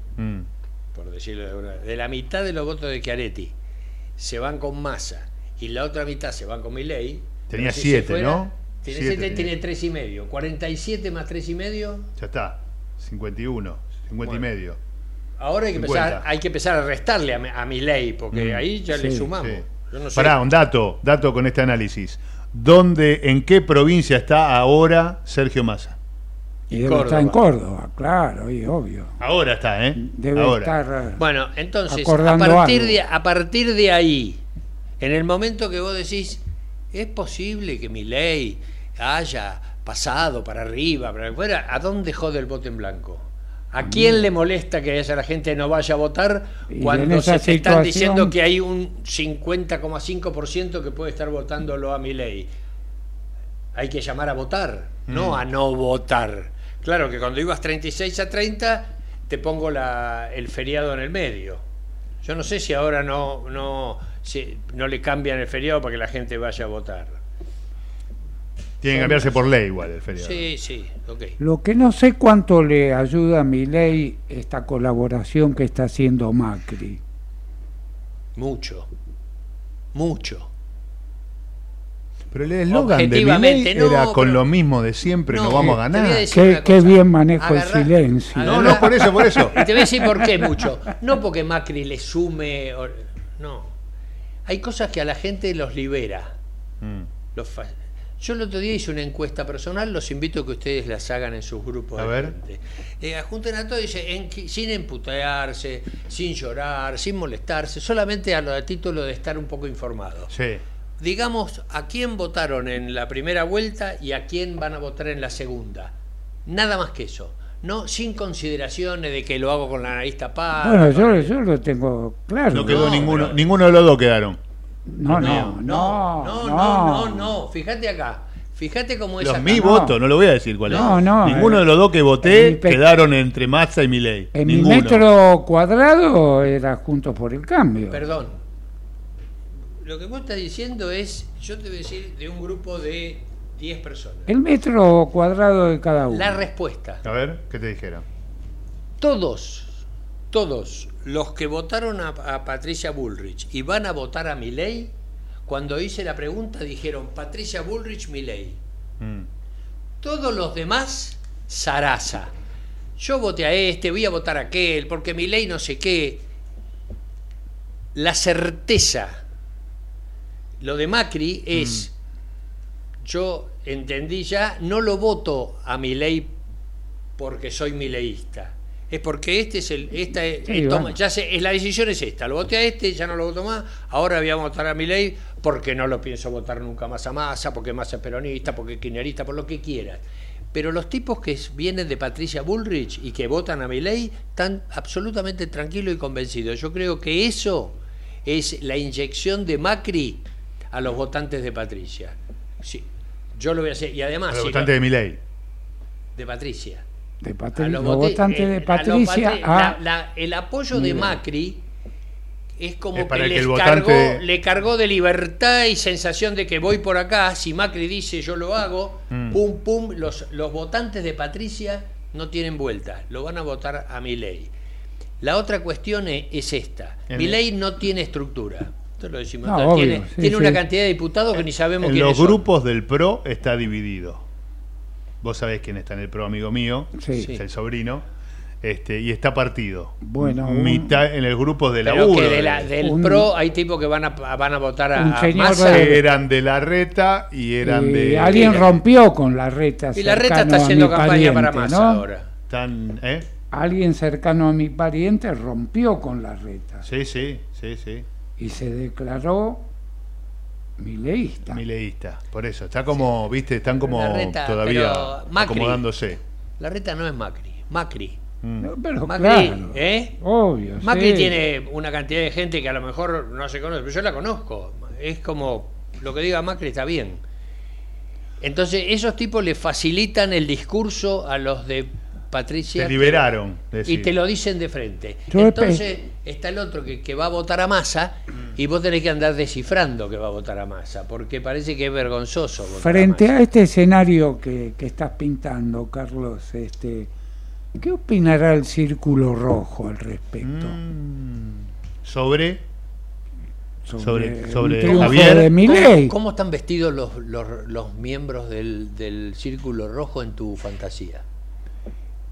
por decirlo de alguna manera, de la mitad de los votos de Schiaretti se van con Massa y la otra mitad se van con Milei, tenía 7, si ¿no? Tiene 7, tiene 3,5. 47 más 3,5. Ya está. 51, 50 y medio. Ahora hay que, empezar a restarle a Milei, porque ahí ya le sumamos. Sí. Yo no sé. Pará, un dato con este análisis. ¿En qué provincia está ahora Sergio Massa? Y debe estar en Córdoba, claro, y obvio. Ahora está, ¿eh? Debe estar. Bueno, entonces, a partir de ahí, en el momento que vos decís, ¿es posible que Milei haya pasado para arriba, para afuera? ¿A dónde jode el voto en blanco? ¿A quién le molesta que esa la gente no vaya a votar cuando se te están diciendo que hay un 50,5% que puede estar votándolo a Milei? Hay que llamar a votar, no a no votar. Claro que cuando ibas 36 a 30 te pongo el feriado en el medio. Yo no sé si ahora no le cambian el feriado para que la gente vaya a votar. Tiene que cambiarse por ley igual el feriado. Sí, sí, ok. Lo que no sé cuánto le ayuda a Milei esta colaboración que está haciendo Macri. Mucho. Pero el eslogan de Milei era con lo mismo de siempre, no vamos a ganar. Qué bien manejo el silencio. No, por eso. Y te voy a decir por qué mucho. No porque Macri le sume. No. Hay cosas que a la gente los libera. Yo el otro día hice una encuesta personal, los invito a que ustedes las hagan en sus grupos. A ver. Junten a todos y dicen, sin emputearse, sin llorar, sin molestarse, solamente a título de estar un poco informado. Sí. Digamos, a quién votaron en la primera vuelta y a quién van a votar en la segunda. Nada más que eso. No, sin consideraciones de que lo hago con la nariz tapada. Bueno, yo lo tengo claro. No quedó ninguno de los dos quedaron. No. Fíjate acá. Fíjate cómo es acá. Mi voto, no lo voy a decir cuál es. Ninguno de los dos que voté quedaron entre Massa y Milei. En mi metro cuadrado era Juntos por el Cambio. Perdón. Lo que vos estás diciendo es, yo te voy a decir, de un grupo de 10 personas. El metro cuadrado de cada uno. La respuesta. A ver, ¿qué te dijeron? Todos los que votaron a Patricia Bullrich y van a votar a Milei, cuando hice la pregunta dijeron Patricia Bullrich, Milei. Todos los demás, zaraza. Yo voté a este, voy a votar a aquel, porque Milei no sé qué. La certeza. Lo de Macri es, yo entendí ya, no lo voto a Milei porque soy mileísta. Es porque la decisión es esta. Lo voté a este, ya no lo voto más, ahora voy a votar a Milei porque no lo pienso votar nunca más a Massa, porque Massa es peronista, porque es kirchnerista, por lo que quieras. Pero los tipos que vienen de Patricia Bullrich y que votan a Milei están absolutamente tranquilos y convencidos. Yo creo que eso es la inyección de Macri a los votantes de Patricia. Sí, yo lo voy a hacer. Y además, a los votantes de Milei. De Patricia. A los votantes de Patricia. El apoyo de Macri es como que le cargó de libertad y sensación de que voy por acá. Si Macri dice yo lo hago, pum, pum, los votantes de Patricia no tienen vuelta. Lo van a votar a Milei. La otra cuestión es esta. Milei no tiene estructura. Lo decimos, tiene una cantidad de diputados que ni sabemos quiénes son. Los grupos del PRO está dividido. Vos sabés quién está en el PRO, amigo mío, es el sobrino. y está partido. Bueno, mitad en el grupo de laburo. Pero que del PRO hay tipos que van a votar a Massa. Que eran de Larreta y eran de... Alguien rompió con Larreta. Y Larreta está haciendo campaña para Massa, ¿no? Ahora. Alguien cercano a mi pariente rompió con Larreta. Sí, sí, sí, sí. Y se declaró mileísta. Mileísta, por eso. Está como, sí, viste, están como Larreta, todavía acomodándose. Larreta no es Macri. Macri. No, pero Macri, claro, obvio, Macri tiene una cantidad de gente que a lo mejor no se conoce, pero yo la conozco. Es como lo que diga Macri está bien. Entonces esos tipos le facilitan el discurso a los de Patricia. Te liberaron, y te lo dicen de frente. Entonces está el otro que va a votar a Massa y vos tenés que andar descifrando que va a votar a Massa, porque parece que es vergonzoso votar frente a este escenario que estás pintando, Carlos. ¿Qué opinará el Círculo Rojo al respecto? Sobre el Javier de Milei. ¿Cómo están vestidos los miembros del Círculo Rojo en tu fantasía?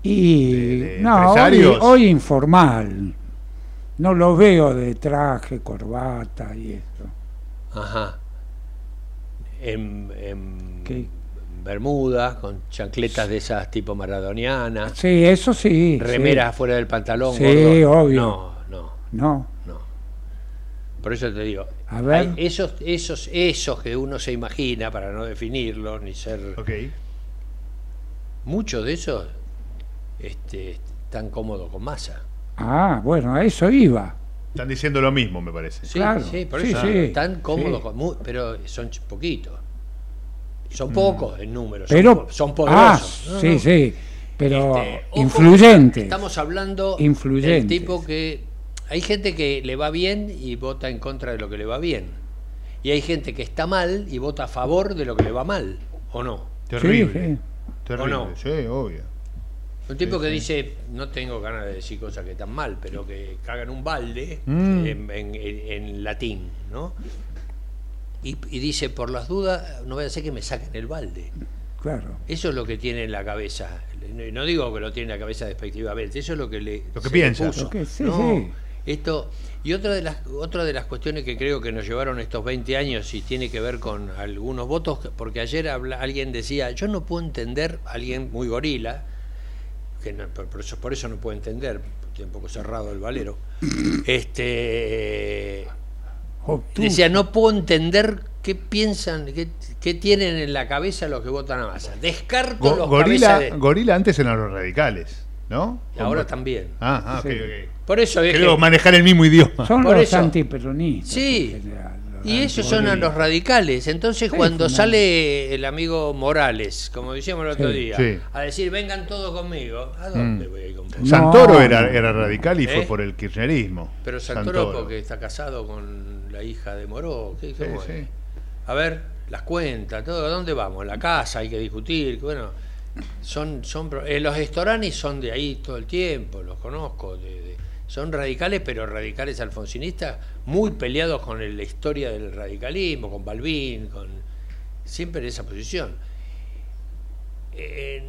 Y de no, hoy informal. No lo veo de traje, corbata y esto. Ajá. ¿Qué? Bermudas, con chancletas de esas tipo maradonianas. Sí, eso sí. Remeras afuera del pantalón. Sí, gordo. Obvio. No. Por eso te digo, a ver. Hay esos que uno se imagina, para no definirlos ni ser... Okay. Muchos de esos están cómodos con Massa. Ah, bueno, a eso iba. Están diciendo lo mismo, me parece. Sí, claro, sí, por eso están cómodos, con, pero son poquitos. Son pocos en número, pero son poderosos. Sí, pero influyentes. Estamos hablando del tipo que... Hay gente que le va bien y vota en contra de lo que le va bien. Y hay gente que está mal y vota a favor de lo que le va mal, ¿o no? Terrible. Terrible. ¿O no? Sí, obvio. Un tipo que dice, no tengo ganas de decir cosas que están mal, pero que cagan un balde en latín, ¿no? Y dice, por las dudas, no voy a hacer que me saquen el balde. Claro. Eso es lo que tiene en la cabeza. No digo que lo tiene en la cabeza despectivamente, eso es lo que piensa. Y otra de las cuestiones que creo que nos llevaron estos 20 años y tiene que ver con algunos votos, porque ayer alguien decía, yo no puedo entender, alguien muy gorila, que no, por eso no puedo entender, estoy un poco cerrado el valero, decía, no puedo entender qué piensan, qué tienen en la cabeza los que votan a Massa. Descarto los gorila, gorila antes eran los radicales, ¿no? Y ahora también. Okay. Por eso creo manejar el mismo idioma. Son por los antiperonistas. Sí, general, y esos son a los radicales. Entonces cuando sale el amigo Morales, como decíamos el otro día, a decir, vengan todos conmigo, ¿a dónde voy a ir con vos? Santoro era radical y fue por el kirchnerismo. Pero Santoro porque está casado con... la hija de Morat, a ver, las cuentas, todo, ¿a dónde vamos? La casa, hay que discutir, bueno, los Estorani son de ahí todo el tiempo, los conozco, son radicales, pero radicales alfonsinistas, muy peleados con la historia del radicalismo, con Balbín, siempre en esa posición.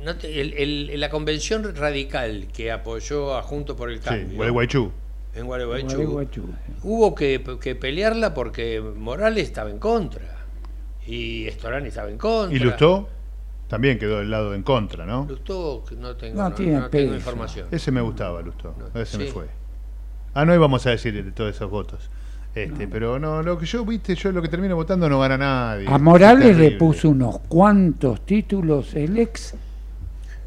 La convención radical que apoyó a Juntos por el Cambio, en Gualeguaychú, hubo que pelearla porque Morales estaba en contra y Estorani estaba en contra. ¿Y Lustó? También quedó del lado en contra, ¿no? Lustó, no tengo información. Ese me gustaba, Lustó. Ese me fue. No íbamos a decir de todos esos votos. Pero no, lo que yo, lo que termino votando no gana nadie. A Morales le puso unos cuantos títulos el ex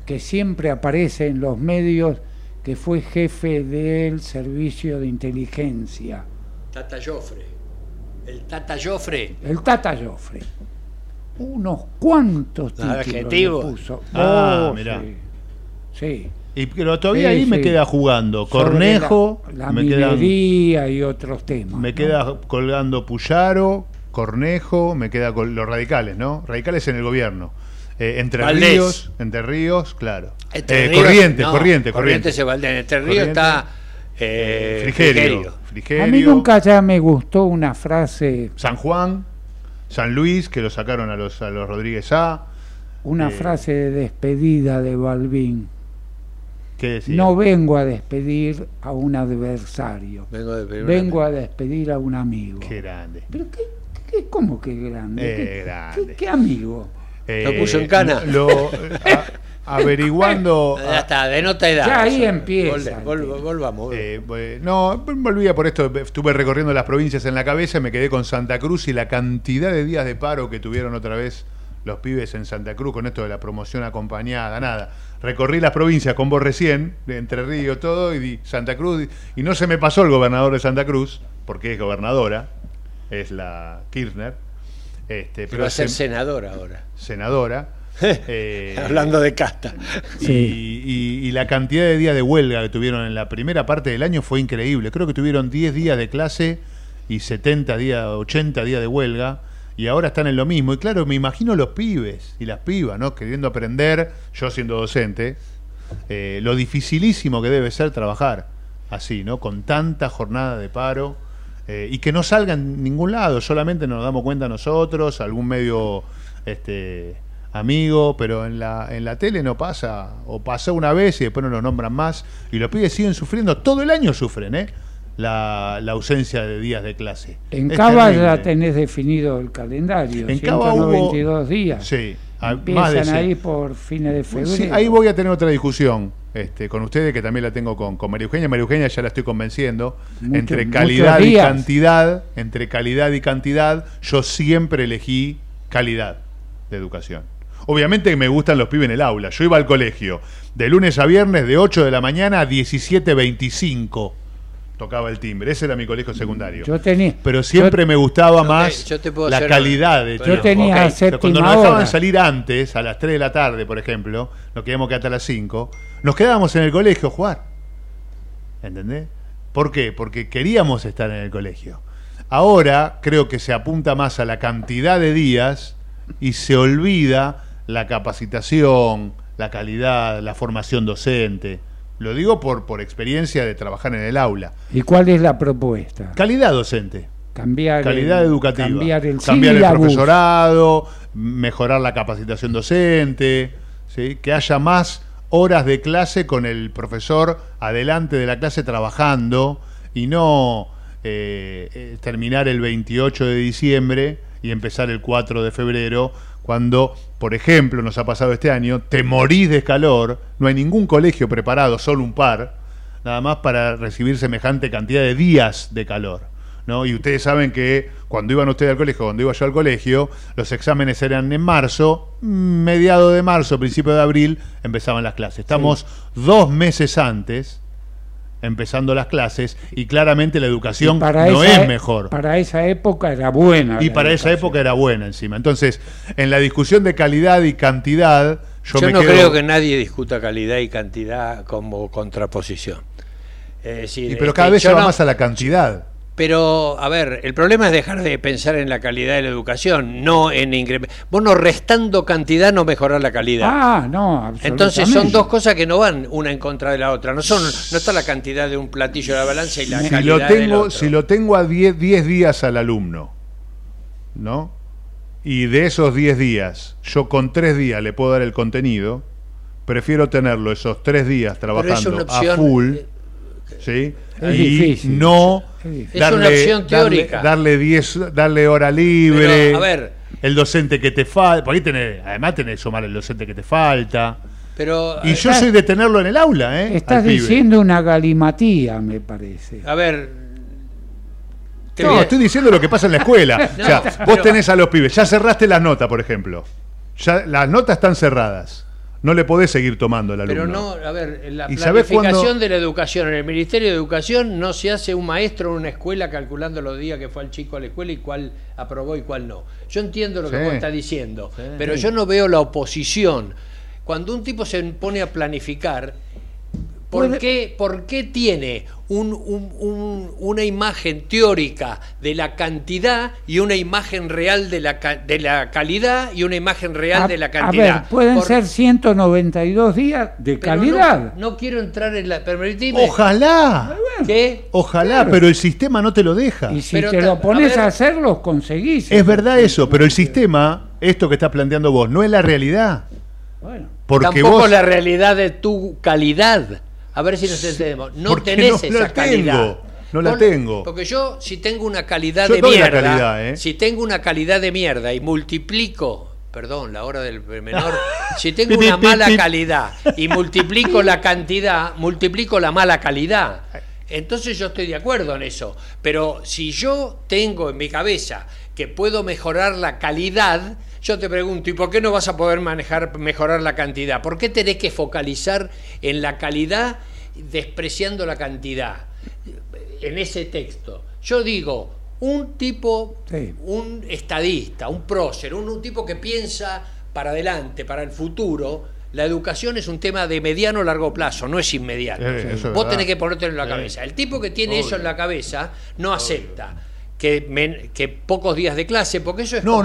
que siempre aparece en los medios, que fue jefe del servicio de inteligencia. El Tata Joffre. Unos cuantos títulos le puso. Mirá. Sí. Pero todavía me queda jugando. Cornejo. La minería y otros temas. Me queda colgando Puyaro, Cornejo, me queda con los radicales, ¿no? Radicales en el gobierno. Entre Ríos, claro. Corrientes se valdean. Entre Ríos está Frigerio. A mí nunca ya me gustó una frase. San Juan, San Luis, que lo sacaron a los Rodríguez A. Una frase de despedida de Balbín. No vengo a despedir a un adversario, vengo a despedir a un amigo. Qué grande. Pero ¿cómo que grande? ¿Qué amigo? Lo puso en cana. Averiguando... Ya está, de nota edad. Ya ahí empieza. Volvamos. No, volvía por esto. Estuve recorriendo las provincias en la cabeza, me quedé con Santa Cruz y la cantidad de días de paro que tuvieron otra vez los pibes en Santa Cruz con esto de la promoción acompañada, nada. Recorrí las provincias con vos recién, de Entre Ríos, todo, y di Santa Cruz, y no se me pasó el gobernador de Santa Cruz, porque es gobernadora, es la Kirchner. Pero va a ser senadora ahora. Senadora. Hablando de casta. Y la cantidad de días de huelga que tuvieron en la primera parte del año fue increíble. Creo que tuvieron 10 días de clase y 70 días, 80 días de huelga. Y ahora están en lo mismo. Y claro, me imagino los pibes y las pibas, ¿no? Queriendo aprender, yo siendo docente, lo dificilísimo que debe ser trabajar así, ¿no? Con tanta jornada de paro. Y que no salga en ningún lado, solamente nos damos cuenta nosotros, algún medio amigo, pero en la tele no pasa, o pasó una vez y después no lo nombran más, y los pibes siguen sufriendo, todo el año sufren, la ausencia de días de clase. En Cava ya tenés definido el calendario, en 192 días, sí, empiezan ahí por fines de febrero. Sí, ahí voy a tener otra discusión. Con ustedes, que también la tengo con María Eugenia. María Eugenia ya la estoy convenciendo. Entre calidad y cantidad, yo siempre elegí calidad de educación. Obviamente que me gustan los pibes en el aula. Yo iba al colegio de lunes a viernes de 8 de la mañana a 17:25. Tocaba el timbre, ese era mi colegio secundario. Pero siempre me gustaba más la calidad de todo. Yo tenía cuando nos dejaban salir antes, a las 3 de la tarde, por ejemplo, nos quedamos que hasta las 5, nos quedábamos en el colegio a jugar. ¿Entendés? ¿Por qué? Porque queríamos estar en el colegio. Ahora creo que se apunta más a la cantidad de días y se olvida la capacitación, la calidad, la formación docente. Lo digo por experiencia de trabajar en el aula. ¿Y cuál es la propuesta? Calidad docente. Calidad educativa. Cambiar el profesorado, mejorar la capacitación docente, ¿sí? Que haya más horas de clase con el profesor adelante de la clase trabajando y no terminar el 28 de diciembre y empezar el 4 de febrero. Cuando, por ejemplo, nos ha pasado este año, te morís de calor, no hay ningún colegio preparado, solo un par, nada más para recibir semejante cantidad de días de calor, ¿no? Y ustedes saben que cuando iban ustedes al colegio, cuando iba yo al colegio, los exámenes eran en marzo, mediado de marzo, principio de abril, empezaban las clases. Estamos 2 meses antes empezando las clases y claramente la educación no es mejor. Para esa época era buena. Y para esa época era buena encima. Entonces, en la discusión de calidad y cantidad, yo no creo que nadie discuta calidad y cantidad como contraposición. Es decir, pero cada vez se va más a la cantidad. Pero, a ver, el problema es dejar de pensar en la calidad de la educación, no en incremento. Vos no restando cantidad no mejorás la calidad. Ah, no, absolutamente. Entonces son 2 cosas que no van una en contra de la otra. No está la cantidad de un platillo de la balanza y la calidad del otro. Si lo tengo a 10 días al alumno, ¿no? Y de esos 10 días, yo con 3 días le puedo dar el contenido, prefiero tenerlo esos 3 días trabajando a full, ¿sí? Es difícil. No darle, es una opción teórica. Darle hora libre. Pero, a ver, el docente que te falta. Además, tenés que sumar el docente que te falta. Pero, y yo soy de tenerlo en el aula. Estás diciendo una galimatía, me parece. A ver. No, estoy diciendo lo que pasa en la escuela. No, o sea, vos tenés a los pibes. Ya cerraste las notas, por ejemplo. Ya las notas están cerradas. No le podés seguir tomando al alumno. Pero no, a ver, la planificación de la educación en el Ministerio de Educación no se hace un maestro en una escuela calculando los días que fue el chico a la escuela y cuál aprobó y cuál no. Yo entiendo lo que vos estás diciendo, pero yo no veo la oposición. Cuando un tipo se pone a planificar, ¿por qué tiene una imagen teórica de la cantidad y una imagen real de la calidad y una imagen real de la cantidad? A ver, pueden ser 192 días de calidad. No quiero entrar en la... Permitime. Ojalá. ¿Qué? Ojalá, claro. Pero el sistema no te lo deja. Y si te lo pones a hacer, los conseguís. Es verdad eso, pero el sistema, esto que estás planteando vos, no es la realidad. Bueno, porque tampoco la realidad de tu calidad. A ver si nos entendemos. No tenés esa calidad. No la tengo. Porque yo, si tengo una calidad de mierda, si tengo una calidad de mierda y multiplico, perdón, la hora del menor, si tengo una mala calidad y multiplico la cantidad, multiplico la mala calidad. Entonces yo estoy de acuerdo en eso. Pero si yo tengo en mi cabeza que puedo mejorar la calidad, yo te pregunto, ¿y por qué no vas a poder mejorar la cantidad? ¿Por qué tenés que focalizar en la calidad despreciando la cantidad? En ese texto, yo digo, un tipo, un estadista, un prócer, un tipo que piensa para adelante, para el futuro, la educación es un tema de mediano o largo plazo, no es inmediato. Vos tenés que ponértelo en la cabeza. El tipo que tiene eso en la cabeza no acepta que pocos días de clase, porque eso es... No.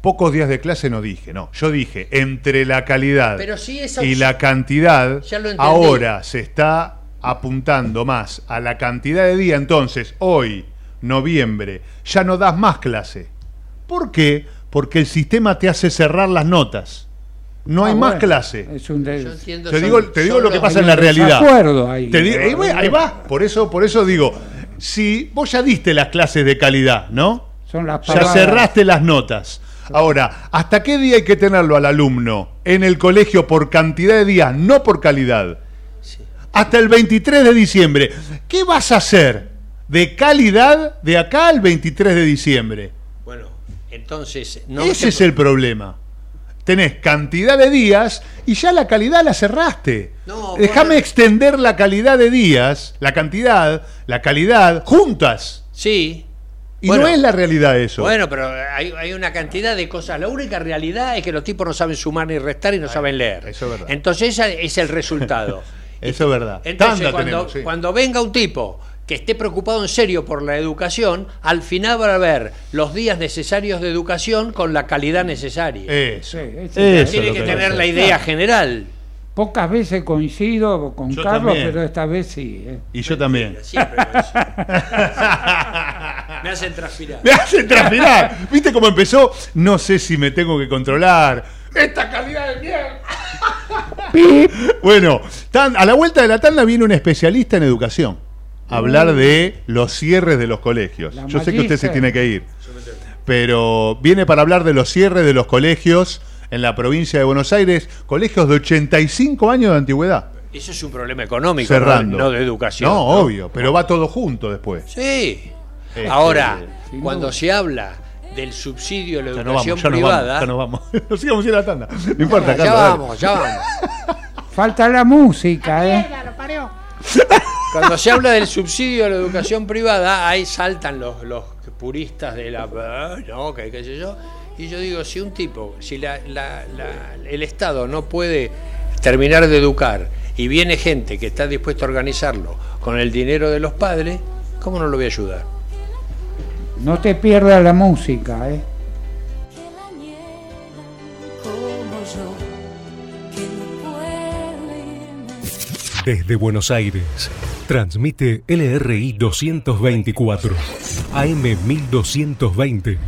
Pocos días de clase no dije, no. Yo dije, entre la calidad y la cantidad, ahora se está apuntando más a la cantidad de día. Entonces, hoy, noviembre, ya no das más clase. ¿Por qué? Porque el sistema te hace cerrar las notas. No hay más clase. Te digo lo que pasa en la realidad. Ahí va. Por eso digo, si vos ya diste las clases de calidad, ¿no? Son las palabras. Ya cerraste las notas. Ahora, ¿hasta qué día hay que tenerlo al alumno en el colegio por cantidad de días, no por calidad? Hasta el 23 de diciembre. ¿Qué vas a hacer de calidad de acá al 23 de diciembre? Bueno, entonces... Ese es el problema. Tenés cantidad de días y ya la calidad la cerraste. Déjame extender la calidad de días, la cantidad, la calidad, juntas. Sí. Y no es la realidad eso. Bueno, pero hay una cantidad de cosas. La única realidad es que los tipos no saben sumar ni restar y no saben leer. Eso es verdad. Entonces ese es el resultado. Eso es verdad. Entonces, cuando venga un tipo que esté preocupado en serio por la educación, al final va a haber los días necesarios de educación con la calidad necesaria. Eso tiene que tener la idea general. Pocas veces coincido con Carlos, pero esta vez sí. Y yo también. Siempre me hacen transpirar. ¿Viste cómo empezó? No sé si me tengo que controlar. ¡Esta calidad de mierda! Bueno, a la vuelta de la tanda viene un especialista en educación a hablar de los cierres de los colegios. Yo sé que usted se tiene que ir, pero viene para hablar de los cierres de los colegios en la provincia de Buenos Aires, colegios de 85 años de antigüedad. Eso es un problema económico, no de educación. No, obvio, pero va todo junto después. Sí. Ahora, cuando se habla del subsidio a la educación privada... Ya nos vamos. Nos íbamos a ir a la tanda. No importa, Carlos. Ya vamos. Falta la música, mierda, lo parió. Cuando se habla del subsidio a la educación privada, ahí saltan los puristas de la... No, qué sé yo. Y yo digo, si un tipo, si el Estado no puede terminar de educar y viene gente que está dispuesta a organizarlo con el dinero de los padres, ¿cómo no lo voy a ayudar? No te pierdas la música, Que la niega como yo, que no puede irme. Desde Buenos Aires, transmite LRI 224, AM 1220.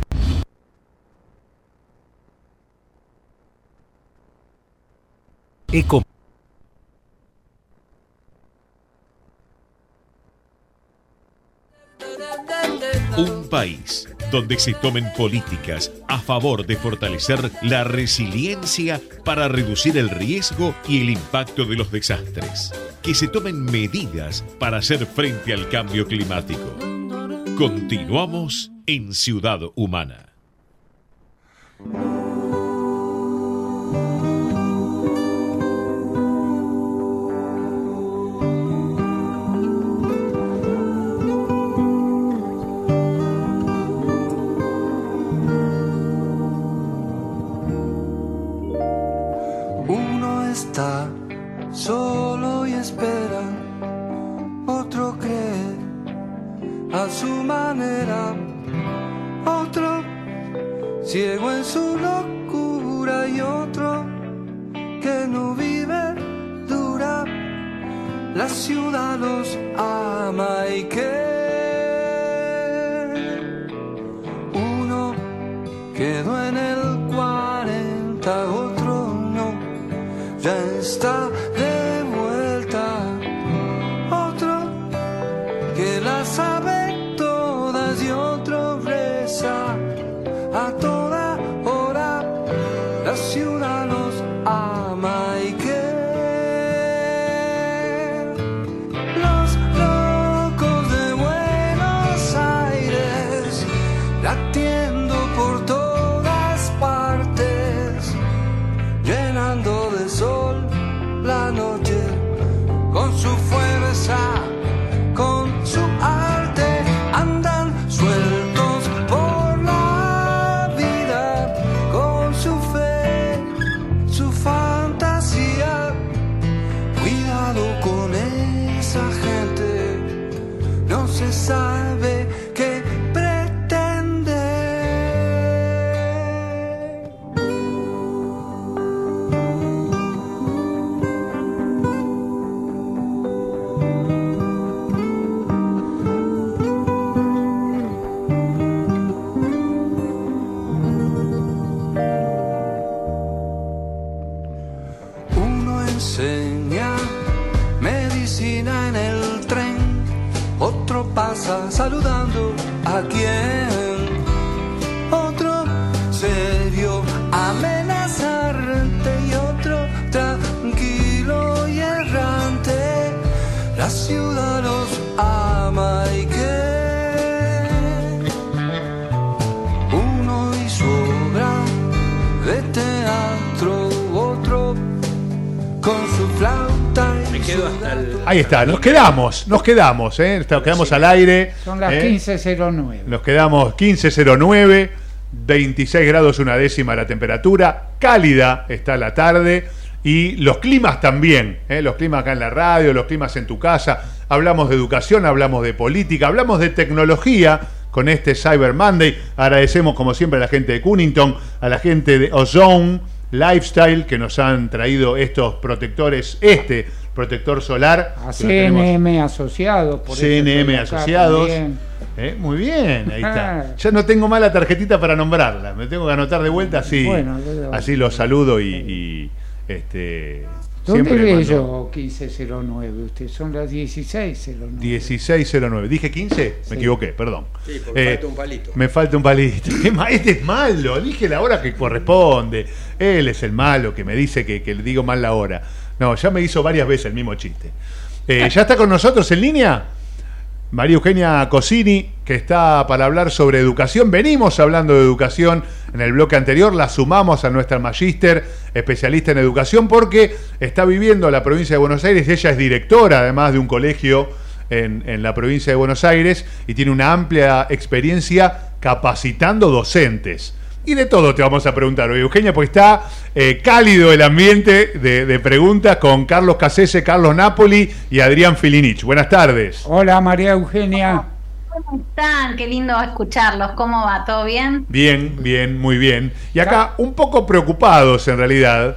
Eco. Un país donde se tomen políticas a favor de fortalecer la resiliencia para reducir el riesgo y el impacto de los desastres. Que se tomen medidas para hacer frente al cambio climático. Continuamos en Ciudad Humana. Solo y espera, otro cree a su manera, otro ciego en su locura y otro que no vive dura. La ciudad los ama y que uno quedó en el 40, otro no, ya está de vuelta. a toda hora. La ciudad nos ama y que los locos de Buenos Aires latiendo por todas partes, llenando de sol la noche con su fuerza, con su arte, andan sueltos por la vida, con su fe, su fantasía. Cuidado con esa gente, no se sabe qué pretende. Uno enseña medicina en el tren, otro pasa saludando a quien, otro serio amenazante y otro tranquilo y errante. La ciudad los ama y que uno y su obra de teatro, otro con su flauta y Me quedo hasta el... Ahí está, nos quedamos, nos quedamos al aire. Son las 15:09. Nos quedamos 15:09, 26 grados una décima la temperatura, cálida está la tarde y los climas también, los climas acá en la radio, los climas en tu casa. Hablamos de educación, hablamos de política, hablamos de tecnología con este Cyber Monday. Agradecemos como siempre a la gente de Cunnington, a la gente de Ozone Lifestyle que nos han traído estos protectores, este protector solar a CNM Asociados, por CNM Asociados, muy bien, ahí está. Ya no tengo más la tarjetita para nombrarla, me tengo que anotar de vuelta, así, bueno, así los saludo y ¿dónde veo yo 1509? Usted, son las 16:09. 16:09. ¿Dije 15? Sí. Me equivoqué, perdón. Sí, porque falta un palito. Me falta un palito. Este es malo, dije la hora que corresponde. Él es el malo que me dice que le digo mal la hora. No, ya me hizo varias veces el mismo chiste. ¿Ya está con nosotros en línea? María Eugenia Cosini, que está para hablar sobre educación. Venimos hablando de educación en el bloque anterior, la sumamos a nuestra magíster, especialista en educación, porque está viviendo en la provincia de Buenos Aires. Ella es directora, además, de un colegio en la provincia de Buenos Aires y tiene una amplia experiencia capacitando docentes. Y de todo te vamos a preguntar hoy, Eugenia, porque está cálido el ambiente de preguntas con Carlos Cassese, Carlos Napoli y Adrián Filinich. Buenas tardes. Hola, María Eugenia. ¿Cómo están? Qué lindo escucharlos. ¿Cómo va? ¿Todo bien? Bien, bien, muy bien. Y acá un poco preocupados en realidad.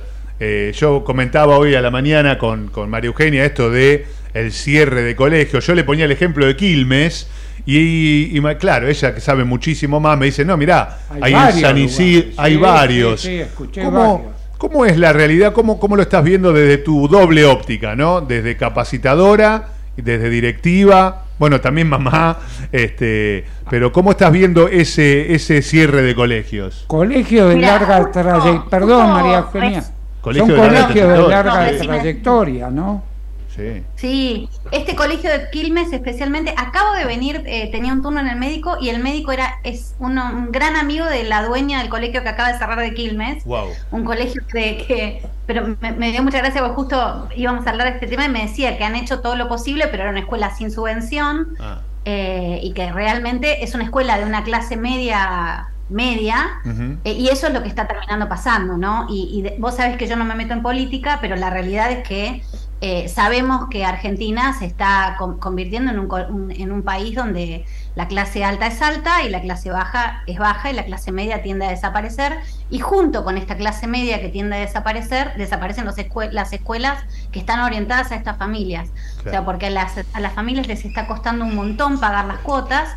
Yo comentaba hoy a la mañana con María Eugenia esto de el cierre de colegios. Yo le ponía el ejemplo de Quilmes. Y claro, ella que sabe muchísimo más me dice, no, mirá, hay en San Isidro, hay varios. Sí, escuché varios. ¿Cómo es la realidad? ¿Cómo lo estás viendo desde tu doble óptica, no? Desde capacitadora, desde directiva, bueno, también mamá, pero ¿cómo estás viendo ese cierre de colegios? Colegios de larga trayectoria, perdón, María Eugenia. Colegios de larga trayectoria, ¿no? Sí. Sí, este colegio de Quilmes especialmente, acabo de venir, tenía un turno en el médico y el médico es un gran amigo de la dueña del colegio que acaba de cerrar de Quilmes. Wow. Un colegio pero me dio mucha gracia porque justo íbamos a hablar de este tema y me decía que han hecho todo lo posible, pero era una escuela sin subvención. Y que realmente es una escuela de una clase media, uh-huh. Y eso es lo que está terminando pasando, ¿no? Y vos sabés que yo no me meto en política, pero la realidad es que sabemos que Argentina se está convirtiendo en un país donde la clase alta es alta y la clase baja es baja y la clase media tiende a desaparecer, y junto con esta clase media que tiende a desaparecer, desaparecen las escuelas que están orientadas a estas familias. Claro. O sea, porque a las familias les está costando un montón pagar las cuotas.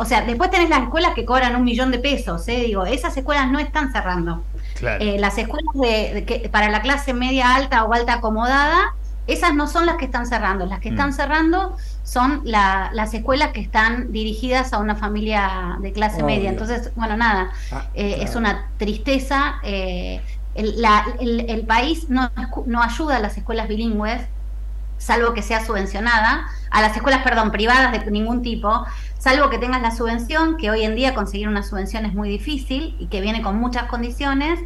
O sea, después tenés las escuelas que cobran $1 millón de pesos, esas escuelas no están cerrando. Claro. Las escuelas para la clase media alta o alta acomodada Esas no son las que están cerrando. Las que están cerrando son las escuelas que están dirigidas a una familia de clase media. Entonces, bueno, nada, claro. Es una tristeza. El país no ayuda a las escuelas bilingües, salvo que sea subvencionada, a las escuelas, privadas de ningún tipo, salvo que tengas la subvención, que hoy en día conseguir una subvención es muy difícil y que viene con muchas condiciones.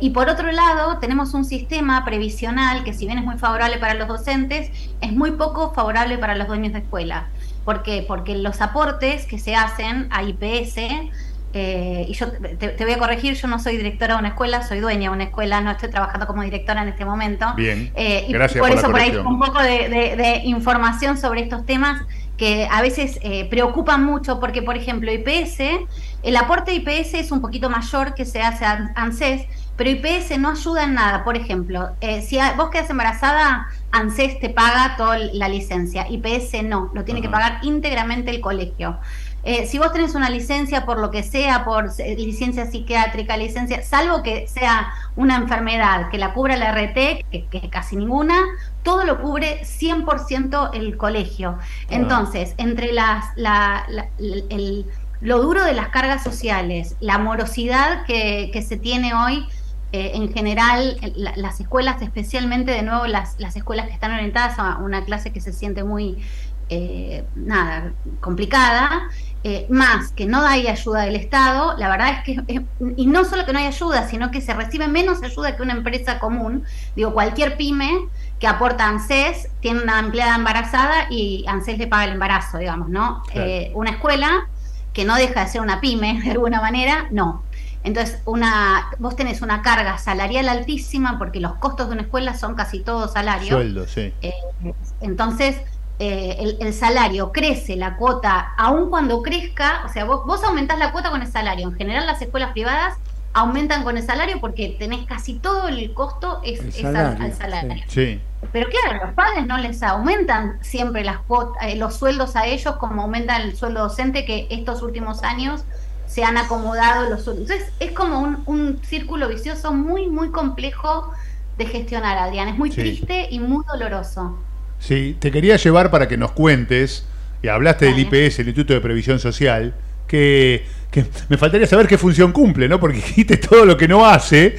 Y por otro lado, tenemos un sistema previsional que, si bien es muy favorable para los docentes, es muy poco favorable para los dueños de escuela. ¿Por qué? Porque los aportes que se hacen a IPS, y yo te voy a corregir, yo no soy directora de una escuela, soy dueña de una escuela, no estoy trabajando como directora en este momento. Bien, gracias por la corrección. Por eso, por ahí un poco de información sobre estos temas que a veces preocupan mucho, porque, por ejemplo, IPS, el aporte de IPS es un poquito mayor que se hace a ANSES, pero IPS no ayuda en nada. Por ejemplo, si vos quedás embarazada, ANSES te paga toda la licencia, IPS no, lo tiene que pagar íntegramente el colegio. Si vos tenés una licencia por lo que sea, por licencia psiquiátrica, licencia, salvo que sea una enfermedad que la cubra la RT, que casi ninguna, todo lo cubre 100% el colegio. Entonces, entre lo duro de las cargas sociales, la morosidad que se tiene hoy, en general, las escuelas, especialmente, de nuevo, las escuelas que están orientadas a una clase que se siente muy complicada, más que no hay ayuda del Estado, la verdad es que, y no solo que no hay ayuda, sino que se recibe menos ayuda que una empresa común. Digo, cualquier pyme que aporta ANSES tiene una empleada embarazada y ANSES le paga el embarazo, digamos, ¿no? Claro. Una escuela que no deja de ser una pyme, de alguna manera, no. Entonces, vos tenés una carga salarial altísima, porque los costos de una escuela son casi todo salario. Sueldo, sí. Entonces, el salario crece, la cuota, aun cuando crezca, o sea, vos aumentás la cuota con el salario. En general, las escuelas privadas aumentan con el salario porque tenés casi todo el costo al salario. Sí. Pero claro, los padres no les aumentan siempre los sueldos a ellos como aumenta el sueldo docente, que estos últimos años se han acomodado los sueldos. Entonces, es como un círculo vicioso muy, muy complejo de gestionar, Adrián. Es muy triste y muy doloroso. Sí, te quería llevar para que nos cuentes, y hablaste del IPS, el Instituto de Previsión Social, que me faltaría saber qué función cumple, ¿no? Porque dijiste todo lo que no hace.